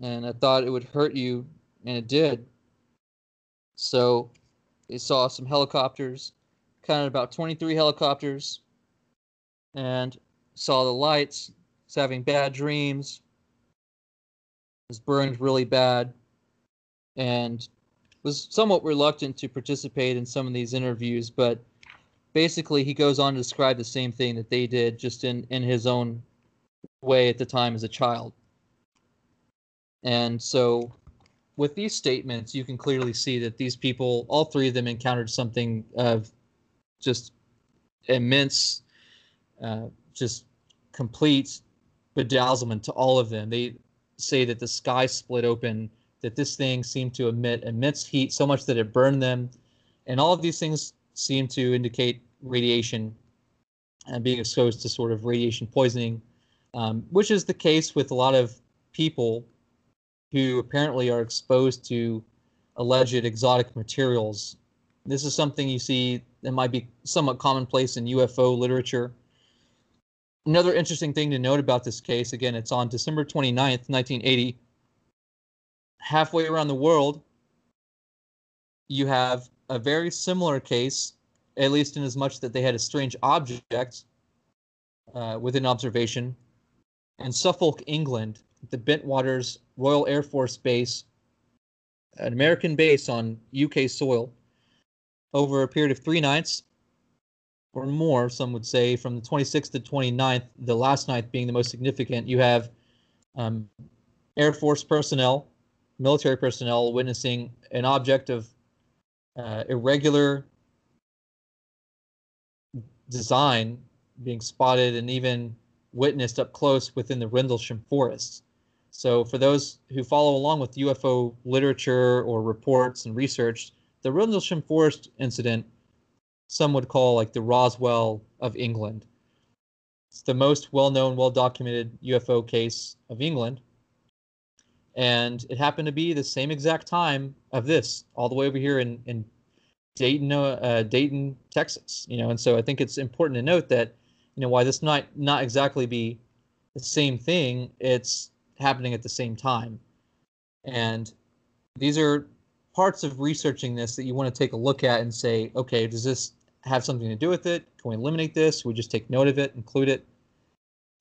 and I thought it would hurt you. And it did. So they saw some helicopters, counted about 23 helicopters, and saw the lights. Was having bad dreams. Was burned really bad, and was somewhat reluctant to participate in some of these interviews. But basically, he goes on to describe the same thing that they did, just in his own way at the time as a child. And so, with these statements, you can clearly see that these people, all three of them, encountered something of just immense, just complete bedazzlement to all of them. They say that the sky split open, that this thing seemed to emit immense heat, so much that it burned them. And all of these things seem to indicate radiation and being exposed to sort of radiation poisoning, which is the case with a lot of people who apparently are exposed to alleged exotic materials. This is something you see that might be somewhat commonplace in UFO literature. Another interesting thing to note about this case, again, it's on December 29th, 1980. Halfway around the world, you have a very similar case, at least in as much that they had a strange object within observation. In Suffolk, England, the Bentwaters Royal Air Force Base, an American base on UK soil, over a period of 3 nights or more, some would say, from the 26th to 29th, the last night being the most significant, you have Air Force personnel, military personnel, witnessing an object of irregular design being spotted and even witnessed up close within the Rendlesham Forest. So for those who follow along with UFO literature or reports and research, the Rendlesham Forest incident, some would call like the Roswell of England. It's the most well-known, well-documented UFO case of England. And it happened to be the same exact time of this, all the way over here in Dayton, Texas. You know, and so I think it's important to note that, you know, why this might not exactly be the same thing, it's happening at the same time. And these are parts of researching this that you want to take a look at and say, okay, does this have something to do with it? Can we eliminate this? We just take note of it, include it.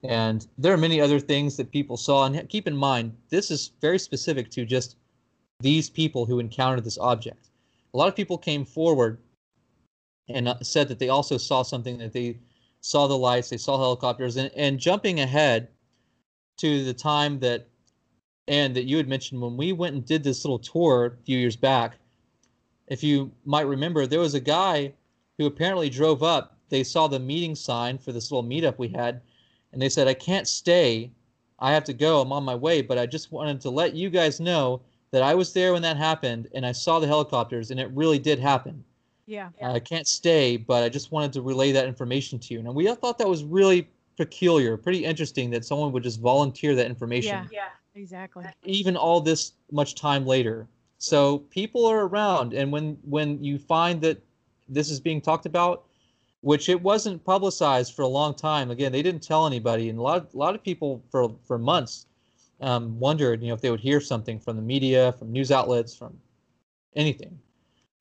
And there are many other things that people saw. And keep in mind, this is very specific to just these people who encountered this object. A lot of people came forward and said that they also saw something, that they saw the lights, they saw helicopters. And jumping ahead to the time that, and that you had mentioned when we went and did this little tour a few years back, if you might remember, there was a guy who apparently drove up. They saw the meeting sign for this little meetup we had, and they said, I can't stay. I have to go. I'm on my way. But I just wanted to let you guys know that I was there when that happened, and I saw the helicopters, and it really did happen. Yeah. I can't stay, but I just wanted to relay that information to you. And we all thought that was really peculiar, pretty interesting that someone would just volunteer that information. Yeah, yeah, exactly. Even all this much time later. So people are around, and when you find that this is being talked about, which it wasn't publicized for a long time. Again, they didn't tell anybody, and a lot of people for months wondered, if they would hear something from the media, from news outlets, from anything.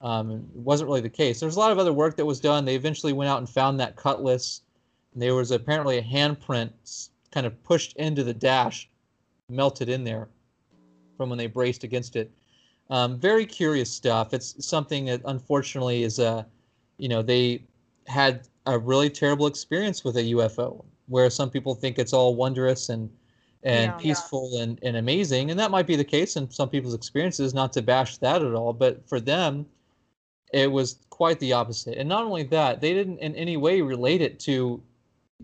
It wasn't really the case. There's a lot of other work that was done. They eventually went out and found that Cutlass. And there was apparently a handprint kind of pushed into the dash, melted in there from when they braced against it. Very curious stuff. It's something that unfortunately is they had a really terrible experience with a UFO, where some people think it's all wondrous and peaceful and amazing. And that might be the case in some people's experiences, not to bash that at all. But for them, it was quite the opposite. And not only that, they didn't in any way relate it to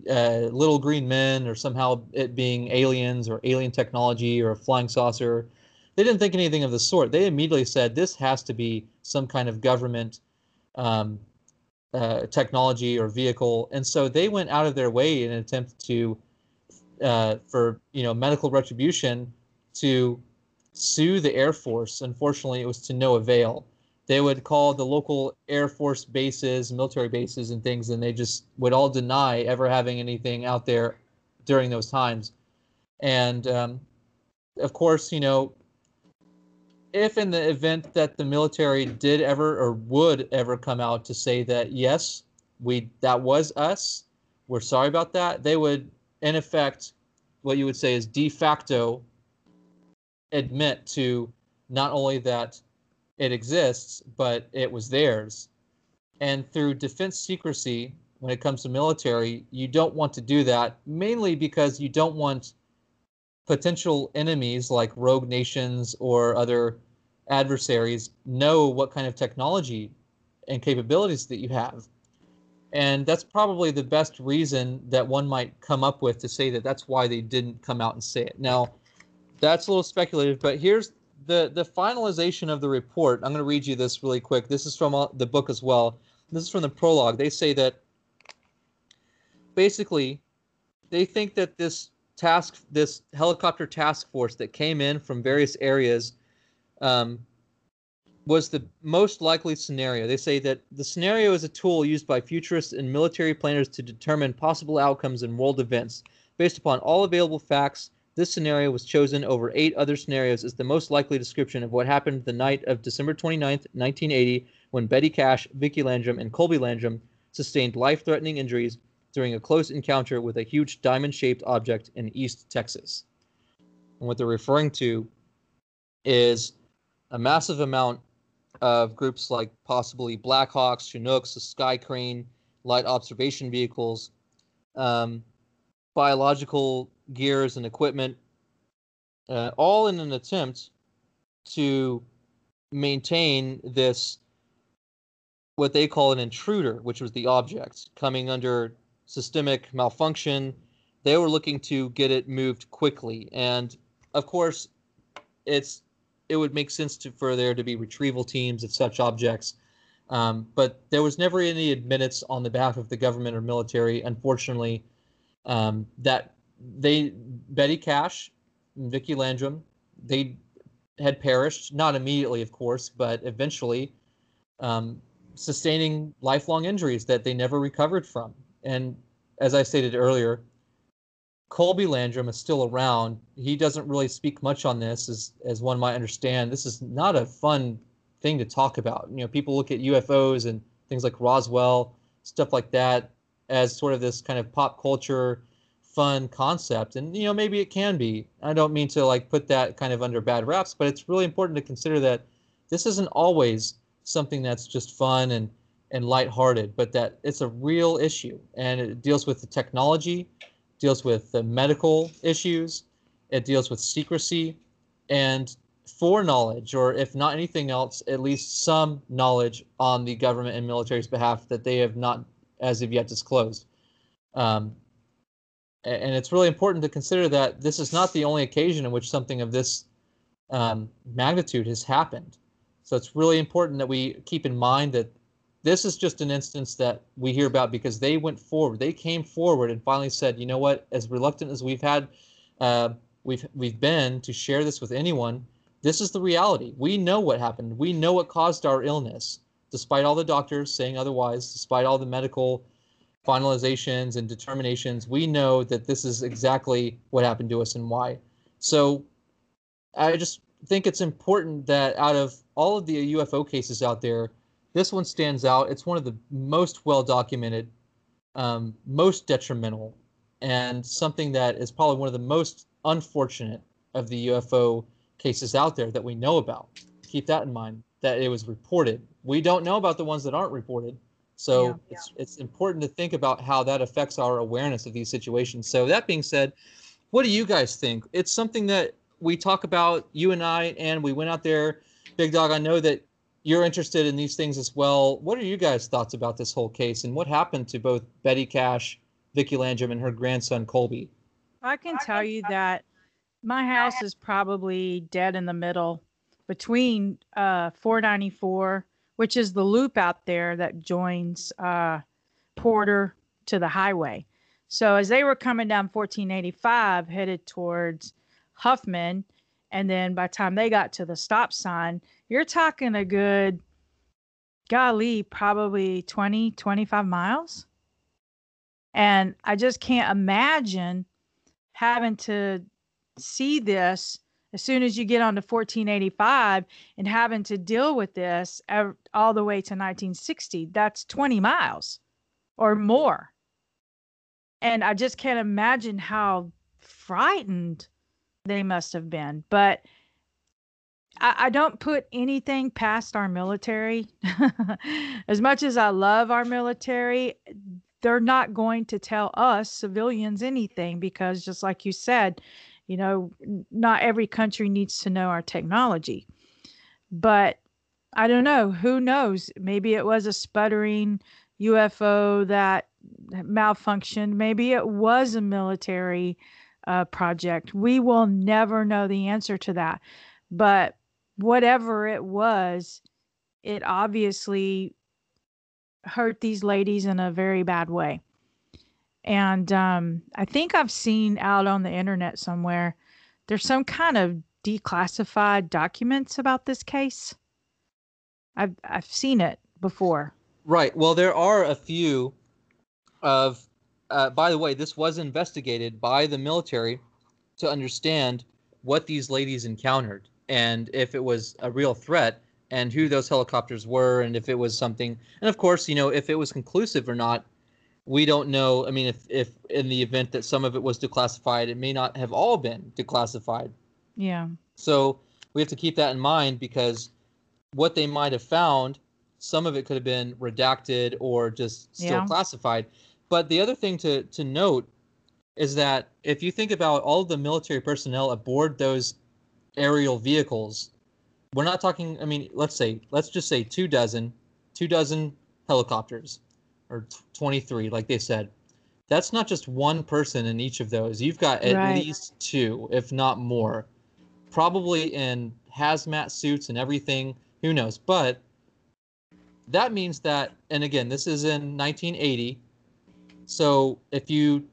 little green men or somehow it being aliens or alien technology or a flying saucer. They didn't think anything of the sort. They immediately said this has to be some kind of government technology or vehicle, and so they went out of their way in an attempt to, for medical retribution, to sue the Air Force. Unfortunately, it was to no avail. They would call the local Air Force bases, military bases, and things, and they just would all deny ever having anything out there during those times. And of course, if in the event that the military did ever or would ever come out to say that, yes, that was us, we're sorry about that, they would, in effect, what you would say is de facto admit to not only that it exists, but it was theirs. And through defense secrecy, when it comes to military, you don't want to do that, mainly because you don't want potential enemies like rogue nations or other adversaries know what kind of technology and capabilities that you have. And that's probably the best reason that one might come up with to say that that's why they didn't come out and say it. Now, that's a little speculative, but here's the finalization of the report. I'm going to read you this really quick. This is from the book as well. This is from the prologue. They say that basically they think that this helicopter task force that came in from various areas was the most likely scenario. They say that the scenario is a tool used by futurists and military planners to determine possible outcomes in world events. Based upon all available facts, this scenario was chosen over 8 other scenarios as the most likely description of what happened the night of December 29th, 1980, when Betty Cash, Vicky Landrum, and Colby Landrum sustained life-threatening injuries during a close encounter with a huge diamond-shaped object in East Texas. And what they're referring to is a massive amount of groups like possibly Blackhawks, Chinooks, the Skycrane, light observation vehicles, biological gears and equipment, all in an attempt to maintain this, what they call an intruder, which was the object, coming under systemic malfunction. They were looking to get it moved quickly, and of course it would make sense for there to be retrieval teams of such objects, but there was never any admittance on the behalf of the government or military, unfortunately, that Betty Cash and Vicky Landrum, they had perished, not immediately of course, but eventually sustaining lifelong injuries that they never recovered from. And as I stated earlier, Colby Landrum is still around. He doesn't really speak much on this, as one might understand. This is not a fun thing to talk about. People look at UFOs and things like Roswell stuff like that as sort of this kind of pop culture fun concept. And, you know, maybe it can be. I don't mean to like put that kind of under bad wraps, but it's really important to consider that this isn't always something that's just fun and lighthearted, but that it's a real issue, and it deals with the technology, deals with the medical issues, it deals with secrecy and foreknowledge, or if not anything else, at least some knowledge on the government and military's behalf that they have not as of yet disclosed. And it's really important to consider that this is not the only occasion in which something of this magnitude has happened. So it's really important that we keep in mind that this is just an instance that we hear about because they went forward. They came forward and finally said, you know what, as reluctant as we've had, we've been to share this with anyone, this is the reality. We know what happened. We know what caused our illness, despite all the doctors saying otherwise, despite all the medical finalizations and determinations. We know that this is exactly what happened to us and why. So I just think it's important that out of all of the UFO cases out there, this one stands out. It's one of the most well-documented, most detrimental, and something that is probably one of the most unfortunate of the UFO cases out there that we know about. Keep that in mind, that it was reported. We don't know about the ones that aren't reported. So it's important to think about how that affects our awareness of these situations. So that being said, what do you guys think? It's something that we talk about, you and I, and we went out there. Big Dog, I know that you're interested in these things as well. What are you guys' thoughts about this whole case, and what happened to both Betty Cash, Vicky Landrum, and her grandson, Colby? I can tell you that my house is probably dead in the middle between 494, which is the loop out there that joins Porter to the highway. So as they were coming down 1485, headed towards Huffman, and then by the time they got to the stop sign, you're talking a good, golly, probably 20, 25 miles. And I just can't imagine having to see this as soon as you get on to 1485 and having to deal with this all the way to 1960. That's 20 miles or more. And I just can't imagine how frightened they must have been. But I don't put anything past our military. As much as I love our military, they're not going to tell us civilians anything, because just like you said, you know, not every country needs to know our technology. But I don't know, who knows? Maybe it was a sputtering UFO that malfunctioned. Maybe it was a military project. We will never know the answer to that. But whatever it was, it obviously hurt these ladies in a very bad way. And I think I've seen out on the internet somewhere, there's some kind of declassified documents about this case. I've seen it before. Right. Well, there are a few of, by the way, this was investigated by the military to understand what these ladies encountered, and if it was a real threat, and who those helicopters were, and if it was something, and of course, you know, if it was conclusive or not, we don't know. I mean, if in the event that some of it was declassified, it may not have all been declassified. Yeah. So we have to keep that in mind, because what they might have found, some of it could have been redacted or just still classified. But the other thing to note is that if you think about all the military personnel aboard those aerial vehicles, we're not talking, I mean, let's just say two dozen helicopters, or 23, like they said. That's not just one person in each of those. You've got at least two, if not more, probably in hazmat suits and everything. Who knows? But that means that, and again, this is in 1980. So if you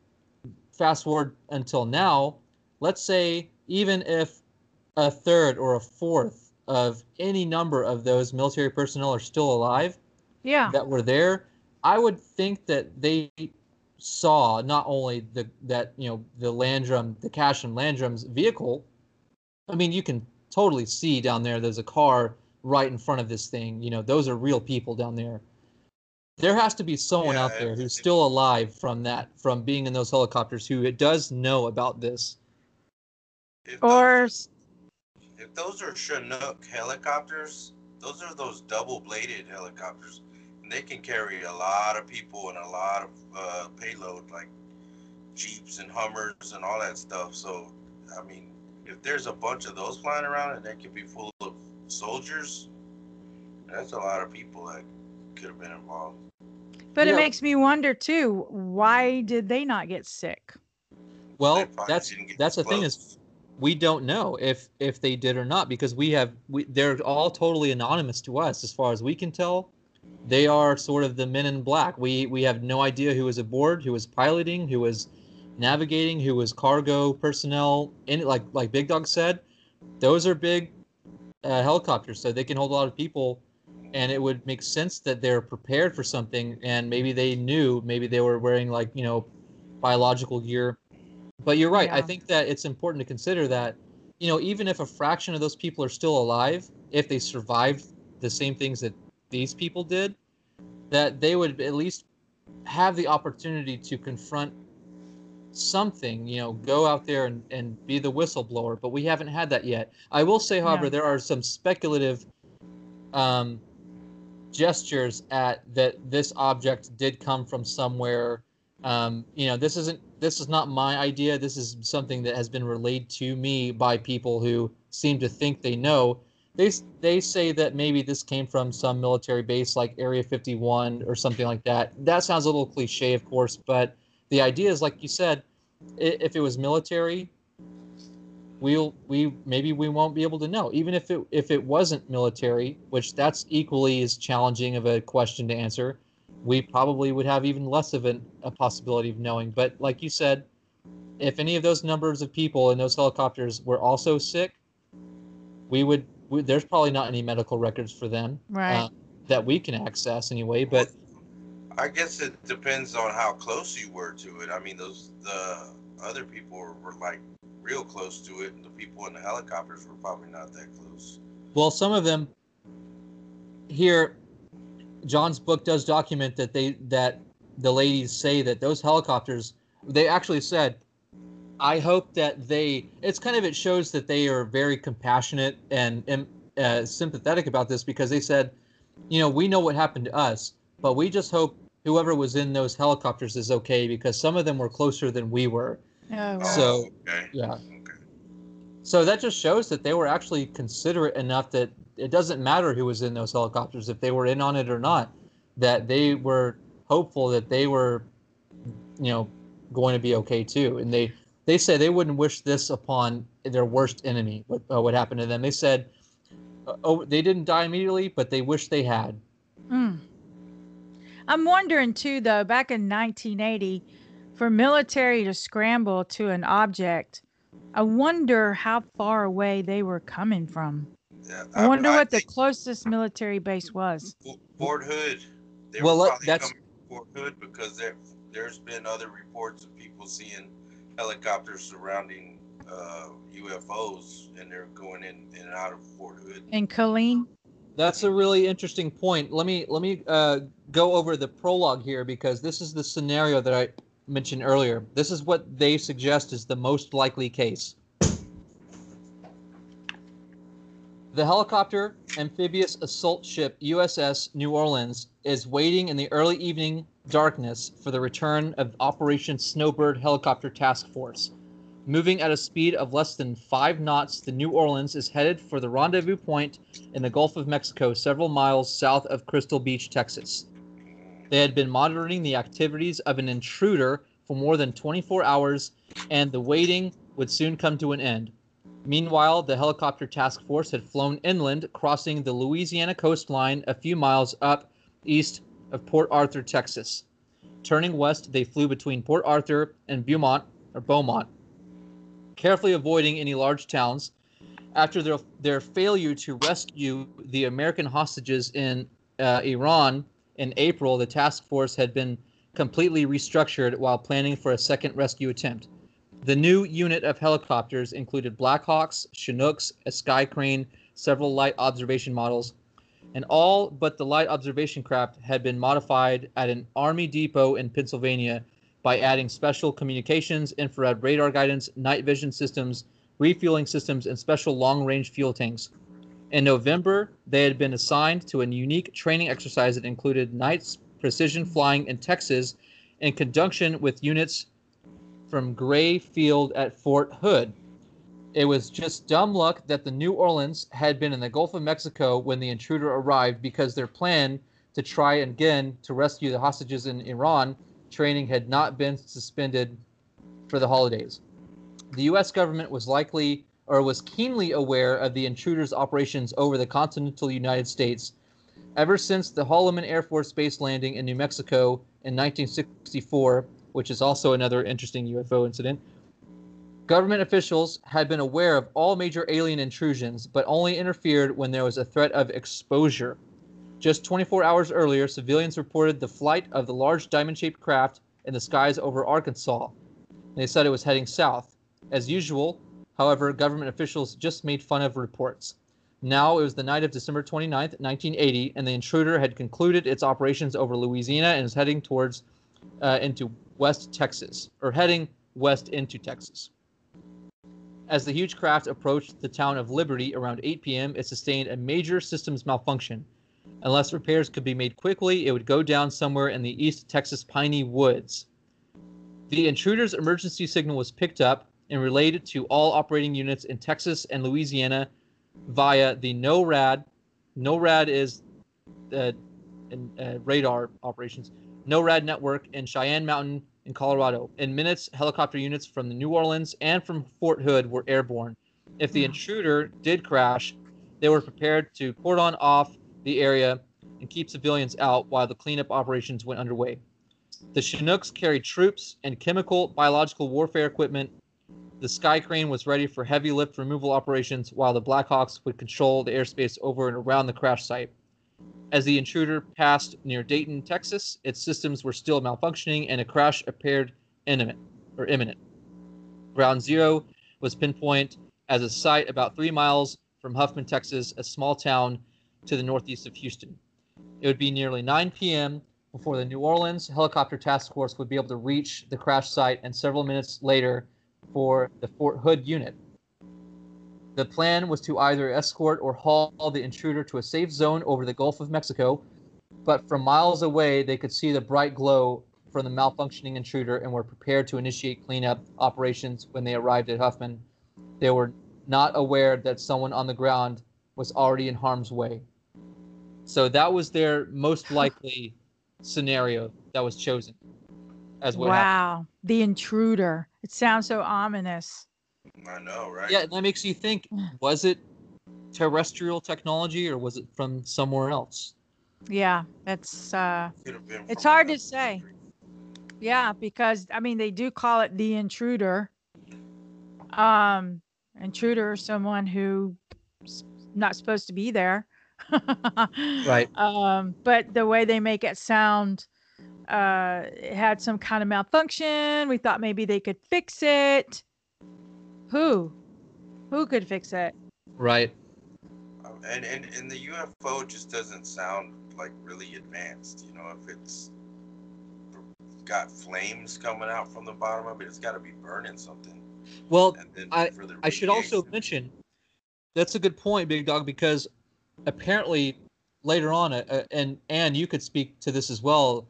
fast forward until now, let's say even if a third or a fourth of any number of those military personnel are still alive, that were there, I would think that they saw not only the Landrum, the Cash and Landrum's vehicle. I mean, you can totally see down there, there's a car right in front of this thing. You know, those are real people down there. There has to be someone out there who's still alive from being in those helicopters who does know about this. If those are Chinook helicopters, those are those double-bladed helicopters, and they can carry a lot of people and a lot of payload, like Jeeps and Hummers and all that stuff. So, I mean, if there's a bunch of those flying around and they could be full of soldiers, that's a lot of people that could have been involved. But it makes me wonder, too, why did they not get sick? Well, that's the thing is, we don't know if they did or not, because they're all totally anonymous to us. As far as we can tell, they are sort of the men in black. We have no idea who was aboard, who was piloting, who was navigating, who was cargo personnel. And like Big Dog said, those are big helicopters, so they can hold a lot of people. And it would make sense that they're prepared for something, and maybe they knew, maybe they were wearing biological gear. But you're right. Yeah. I think that it's important to consider that, even if a fraction of those people are still alive, if they survived the same things that these people did, that they would at least have the opportunity to confront something, go out there and be the whistleblower. But we haven't had that yet. I will say, however, there are some speculative gestures at that this object did come from somewhere. This is not my idea. This is something that has been relayed to me by people who seem to think they know. They say that maybe this came from some military base like Area 51 or something like that. That sounds a little cliche, of course, but the idea is, like you said, if it was military, we won't be able to know. Even if it wasn't military, which that's equally as challenging of a question to answer, we probably would have even less of a possibility of knowing. But like you said, if any of those numbers of people in those helicopters were also sick, there's probably not any medical records for them, right, that we can access anyway. But I guess it depends on how close you were to it. I mean, the other people were like real close to it, and the people in the helicopters were probably not that close. Well, some of them here. John's book does document that the ladies say that those helicopters, they actually said, I hope that it shows that they are very compassionate and sympathetic about this, because they said, we know what happened to us, but we just hope whoever was in those helicopters is okay, because some of them were closer than we were. Oh, wow. So, yeah. So that just shows that they were actually considerate enough that it doesn't matter who was in those helicopters, if they were in on it or not, that they were hopeful that they were, going to be okay too. And they say they wouldn't wish this upon their worst enemy, what happened to them. They said, oh, they didn't die immediately, but they wish they had. Mm. I'm wondering too, though, back in 1980, for military to scramble to an object, I wonder how far away they were coming from. Yeah, I wonder what the closest military base was. Fort Hood. They were probably coming from Fort Hood, because there's been other reports of people seeing helicopters surrounding UFOs, and they're going in and out of Fort Hood. And Colleen? That's a really interesting point. Let me go over the prologue here, because this is the scenario that I mentioned earlier. This is what they suggest is the most likely case. The helicopter amphibious assault ship USS New Orleans is waiting in the early evening darkness for the return of Operation Snowbird Helicopter Task Force. Moving at a speed of less than 5 knots, the New Orleans is headed for the rendezvous point in the Gulf of Mexico, several miles south of Crystal Beach, Texas. They had been monitoring the activities of an intruder for more than 24 hours, and the waiting would soon come to an end. Meanwhile, the helicopter task force had flown inland, crossing the Louisiana coastline a few miles up east of Port Arthur, Texas. Turning west, they flew between Port Arthur and Beaumont, carefully avoiding any large towns. After their failure to rescue the American hostages in Iran in April, the task force had been completely restructured while planning for a second rescue attempt. The new unit of helicopters included Blackhawks, Chinooks, a Skycrane, several light observation models. and all but the light observation craft had been modified at an Army depot in Pennsylvania by adding special communications, infrared radar guidance, night vision systems, refueling systems, and special long-range fuel tanks. In November, they had been assigned to a unique training exercise that included night precision flying in Texas in conjunction with units from Gray Field at Fort Hood. It was just dumb luck that the New Orleans had been in the Gulf of Mexico when the intruder arrived, because their plan to try again to rescue the hostages in Iran training had not been suspended for the holidays. The U.S. government was keenly aware of the intruder's operations over the continental United States ever since the Holloman Air Force Base landing in New Mexico in 1964, which is also another interesting UFO incident. Government officials had been aware of all major alien intrusions, but only interfered when there was a threat of exposure. Just 24 hours earlier, civilians reported the flight of the large diamond-shaped craft in the skies over Arkansas. They said it was heading south. As usual, however, government officials just made fun of reports. Now it was the night of December 29th, 1980, and the intruder had concluded its operations over Louisiana and is heading towards heading west into Texas. As the huge craft approached the town of Liberty around 8 p.m., it sustained a major systems malfunction. Unless repairs could be made quickly, it would go down somewhere in the East Texas piney woods. The intruder's emergency signal was picked up and relayed to all operating units in Texas and Louisiana via the NORAD. NORAD is radar operations. NORAD network in Cheyenne Mountain, in Colorado. In minutes, helicopter units from the New Orleans and from Fort Hood were airborne. If the intruder did crash, they were prepared to cordon off the area and keep civilians out while the cleanup operations went underway. The Chinooks carried troops and chemical, biological warfare equipment. The Skycrane was ready for heavy lift removal operations, while the Blackhawks would control the airspace over and around the crash site. As the intruder passed near Dayton, Texas, its systems were still malfunctioning and a crash appeared imminent. Ground zero was pinpointed as a site about 3 miles from Huffman, Texas, a small town to the northeast of Houston. It would be nearly 9 p.m. before the New Orleans Helicopter Task Force would be able to reach the crash site, and several minutes later for the Fort Hood unit. The plan was to either escort or haul the intruder to a safe zone over the Gulf of Mexico, but from miles away, they could see the bright glow from the malfunctioning intruder and were prepared to initiate cleanup operations when they arrived at Huffman. They were not aware that someone on the ground was already in harm's way. So that was their most likely scenario that was chosen as what happened. Wow, the intruder. It sounds so ominous. I know, right? Yeah, that makes you think, was it terrestrial technology or was it from somewhere else? Yeah, that's it's hard to say. Yeah, because I mean, they do call it the intruder. Intruder or someone who's not supposed to be there. Right. But the way they make it sound, it had some kind of malfunction. We thought maybe they could fix it. Who could fix it? Right. And the UFO just doesn't sound like really advanced. You know, if it's got flames coming out from the bottom of it, it's got to be burning something. Well, I should also mention, that's a good point, Big Dog, because apparently later on, and Ann, you could speak to this as well,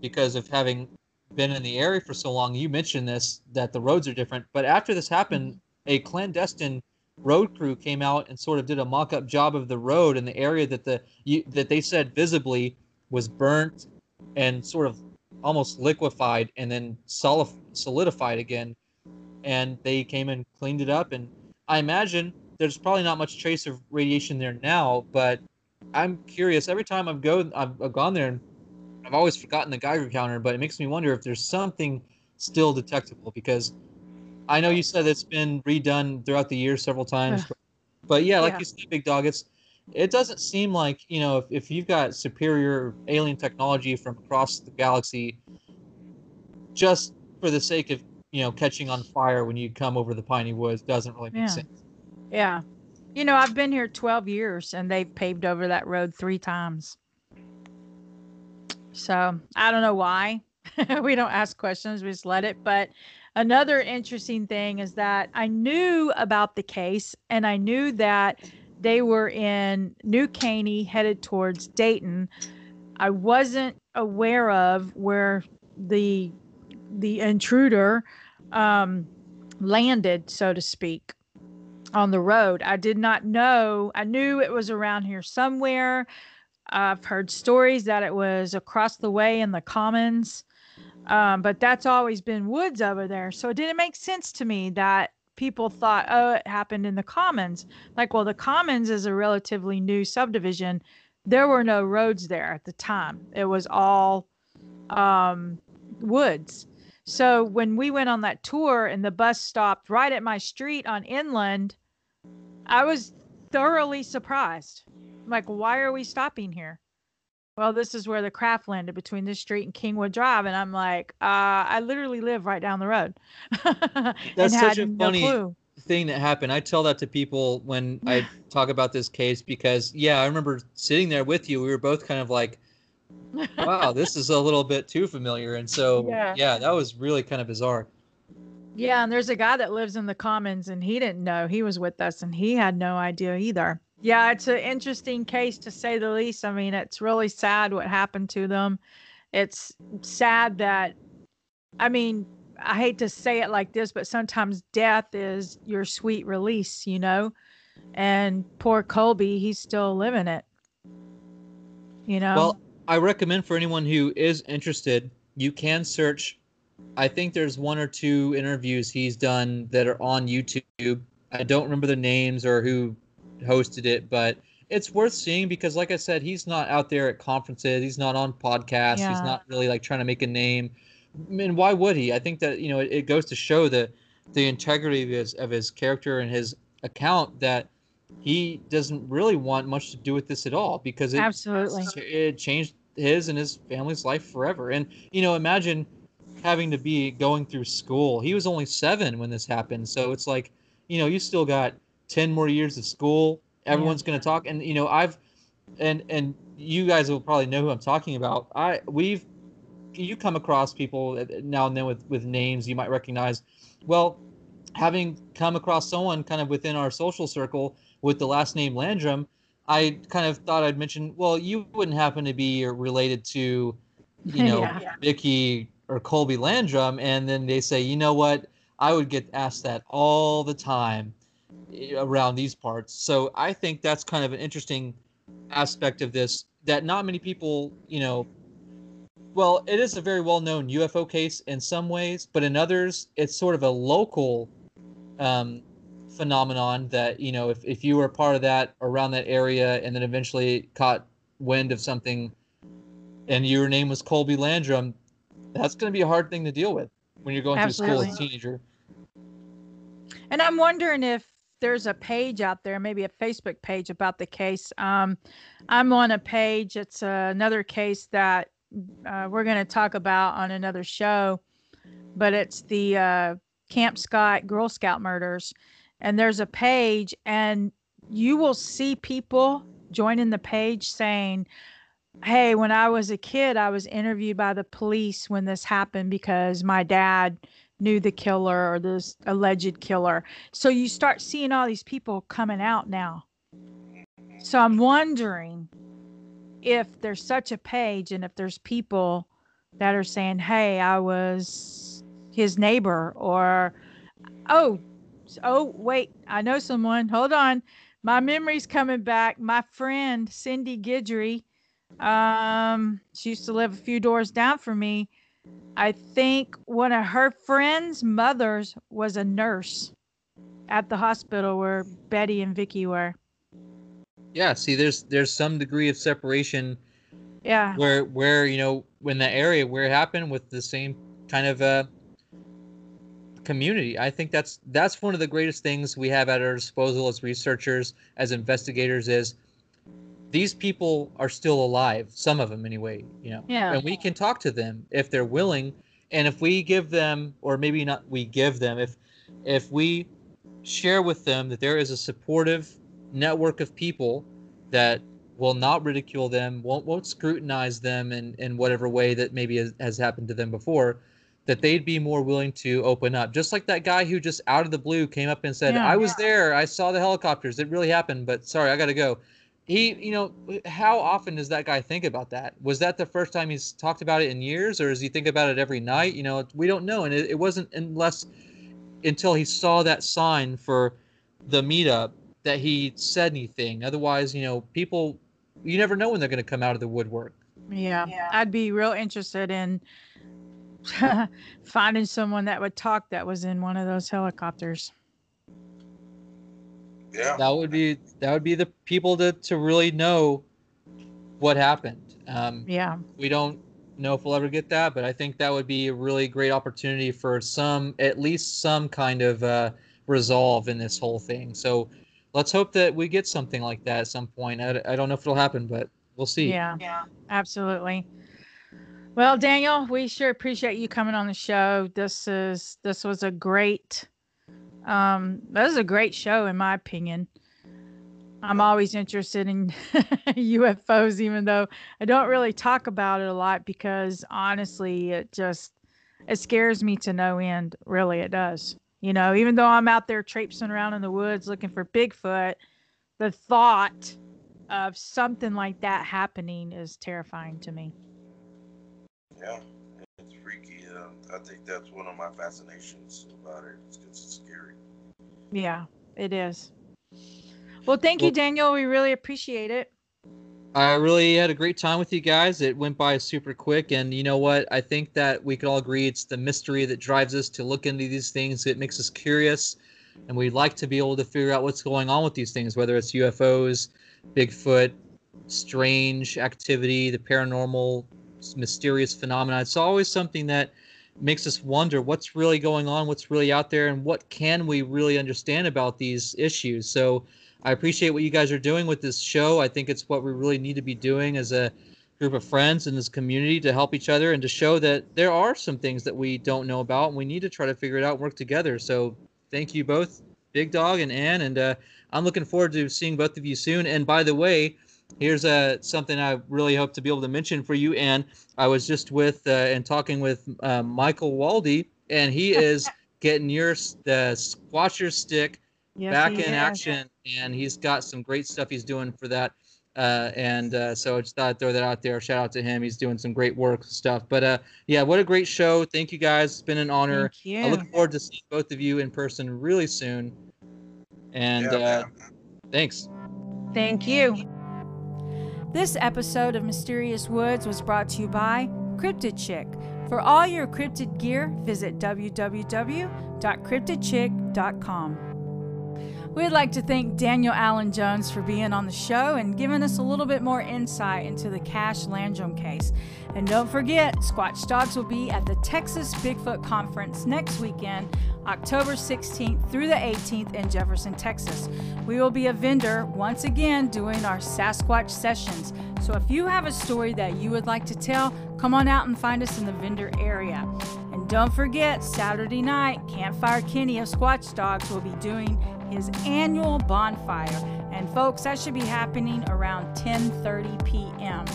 because of having been in the area for so long, you mentioned this, that the roads are different. But after this happened, a clandestine road crew came out and sort of did a mock-up job of the road in the area that that they said visibly was burnt and sort of almost liquefied and then solidified again. And they came and cleaned it up. And I imagine there's probably not much trace of radiation there now, but I'm curious. Every time I've gone there, and I've always forgotten the Geiger counter, but it makes me wonder if there's something still detectable, because I know you said it's been redone throughout the year several times, but yeah, like you said, Big Dog, it doesn't seem like, you know, if you've got superior alien technology from across the galaxy, just for the sake of, you know, catching on fire when you come over the piney woods doesn't really make sense. Yeah. You know, I've been here 12 years and they've paved over that road 3 times. So I don't know why. We don't ask questions. We just let it. But another interesting thing is that I knew about the case, and I knew that they were in New Caney headed towards Dayton. I wasn't aware of where the intruder landed, so to speak, on the road. I did not know. I knew it was around here somewhere. I've heard stories that it was across the way in the commons, but that's always been woods over there. So it didn't make sense to me that people thought, oh, it happened in the commons. Like, well, the commons is a relatively new subdivision. There were no roads there at the time. It was all woods. So when we went on that tour and the bus stopped right at my street on Inland, I was thoroughly surprised. I'm like, why are we stopping here? Well, this is where the craft landed, between this street and Kingwood Drive. And I'm like, I literally live right down the road. That's such a funny thing that happened. I tell that to people when I talk about this case, because, yeah, I remember sitting there with you. We were both kind of like, wow, this is a little bit too familiar. And so, yeah, that was really kind of bizarre. Yeah, and there's a guy that lives in the commons, and he didn't know. He was with us, and he had no idea either. Yeah, it's an interesting case, to say the least. I mean, it's really sad what happened to them. It's sad that, I mean, I hate to say it like this, but sometimes death is your sweet release, you know? And poor Colby, he's still living it, you know? Well, I recommend for anyone who is interested, you can search. I think there's 1 or 2 interviews he's done that are on YouTube. I don't remember the names or who hosted it, but it's worth seeing, because like I said, he's not out there at conferences, he's not on podcasts, he's not really like trying to make a name. I mean, why would he? I think that, you know, it goes to show the integrity of his character and his account, that he doesn't really want much to do with this at all, because it changed his and his family's life forever. And, you know, imagine having to be going through school. He was only 7 when this happened, so it's like, you know, you still got 10 more years of school. Everyone's going to talk. And, you know, and you guys will probably know who I'm talking about. You come across people now and then with names you might recognize. Well, having come across someone kind of within our social circle with the last name Landrum, I kind of thought I'd mention, well, you wouldn't happen to be related to, you know, Vicky or Colby Landrum. And then they say, you know what? I would get asked that all the time around these parts. So I think that's kind of an interesting aspect of this, that not many people, you know, well, it is a very well-known UFO case in some ways, but in others, it's sort of a local phenomenon that, you know, if you were part of that around that area and then eventually caught wind of something and your name was Colby Landrum, that's going to be a hard thing to deal with when you're going through school as a teenager. And I'm wondering if there's a page out there, maybe a Facebook page about the case. I'm on a page. It's another case that we're going to talk about on another show, but it's the Camp Scott Girl Scout murders. And there's a page, and you will see people joining the page saying, hey, when I was a kid, I was interviewed by the police when this happened because my dad knew the killer, or this alleged killer. So you start seeing all these people coming out now. So I'm wondering if there's such a page, and if there's people that are saying, hey, I was his neighbor, or, oh, wait, I know someone. Hold on. My memory's coming back. My friend, Cindy Guidry, she used to live a few doors down from me. I think one of her friends' mothers was a nurse at the hospital where Betty and Vicky were. Yeah, see, there's some degree of separation. Yeah. Where you know, in the area where it happened, with the same kind of community. I think that's one of the greatest things we have at our disposal as researchers, as investigators, is these people are still alive, some of them anyway, you know. Yeah. And we can talk to them if they're willing, and if we give them, or maybe not we give them, if we share with them that there is a supportive network of people that will not ridicule them, won't scrutinize them in whatever way that maybe has happened to them before, that they'd be more willing to open up. Just like that guy who just out of the blue came up and said, I was there, I saw the helicopters, it really happened, but sorry, I got to go. He, you know, how often does that guy think about that? Was that the first time he's talked about it in years, or does he think about it every night? You know, we don't know. And it wasn't until he saw that sign for the meetup that he said anything. Otherwise, you know, people, you never know when they're going to come out of the woodwork. Yeah. I'd be real interested in finding someone that would talk that was in one of those helicopters. Yeah, that would be the people to really know what happened. We don't know if we'll ever get that, but I think that would be a really great opportunity for at least some kind of resolve in this whole thing. So let's hope that we get something like that at some point. I don't know if it'll happen, but we'll see. Yeah, absolutely. Well, Daniel, we sure appreciate you coming on the show. This was a great. That was a great show, in my opinion. I'm always interested in UFOs, even though I don't really talk about it a lot, because honestly, it scares me to no end. Really, it does. You know, even though I'm out there traipsing around in the woods looking for Bigfoot, the thought of something like that happening is terrifying to me. Yeah. Freaky. I think that's one of my fascinations about it. It's scary. Yeah, it is. Well, thank you, Daniel. We really appreciate it. I really had a great time with you guys. It went by super quick. And you know what? I think that we could all agree it's the mystery that drives us to look into these things. It makes us curious. And we'd like to be able to figure out what's going on with these things, whether it's UFOs, Bigfoot, strange activity, the paranormal, mysterious phenomena. It's always something that makes us wonder what's really going on, what's really out there, and what can we really understand about these issues. So I appreciate what you guys are doing with this show. I think it's what we really need to be doing as a group of friends in this community, to help each other and to show that there are some things that we don't know about, and we need to try to figure it out and work together. So thank you both, Big Dog and Ann, and I'm looking forward to seeing both of you soon. And by the way, here's something I really hope to be able to mention for you, Ann. I was just with and talking with Michael Waldy, and he is getting the Squatcher stick back in action, and he's got some great stuff he's doing for that. So I just thought I'd throw that out there. Shout out to him. He's doing some great work stuff. But what a great show. Thank you guys. It's been an honor. Thank you. I look forward to seeing both of you in person really soon. And thanks. Thank you. This episode of Mysterious Woods was brought to you by Cryptid Chick. For all your cryptid gear, visit www.cryptidchick.com. We'd like to thank Daniel Alan Jones for being on the show and giving us a little bit more insight into the Cash Landrum case. And don't forget, Squatch Dogs will be at the Texas Bigfoot Conference next weekend, October 16th through the 18th in Jefferson, Texas. We will be a vendor once again doing our Sasquatch sessions. So if you have a story that you would like to tell, come on out and find us in the vendor area. And don't forget, Saturday night, Campfire Kenny of Squatch Dogs will be doing his annual bonfire. And folks, that should be happening around 10:30 p.m.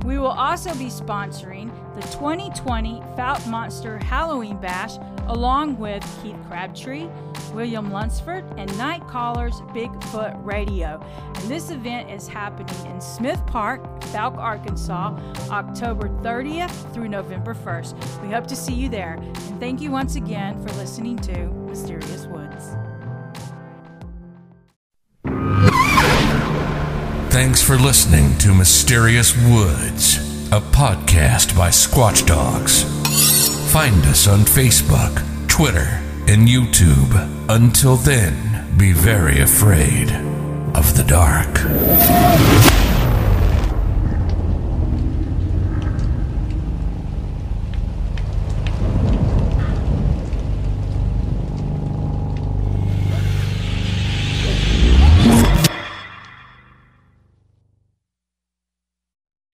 We will also be sponsoring the 2020 Fount Monster Halloween Bash, along with Keith Crabtree, William Lunsford, and Night Caller's Bigfoot Radio. And this event is happening in Smith Park, Falk, Arkansas, October 30th through November 1st. We hope to see you there. And thank you once again for listening to Mysterious Woods. Thanks for listening to Mysterious Woods, a podcast by Squatch Dogs. Find us on Facebook, Twitter, and YouTube. Until then, be very afraid of the dark.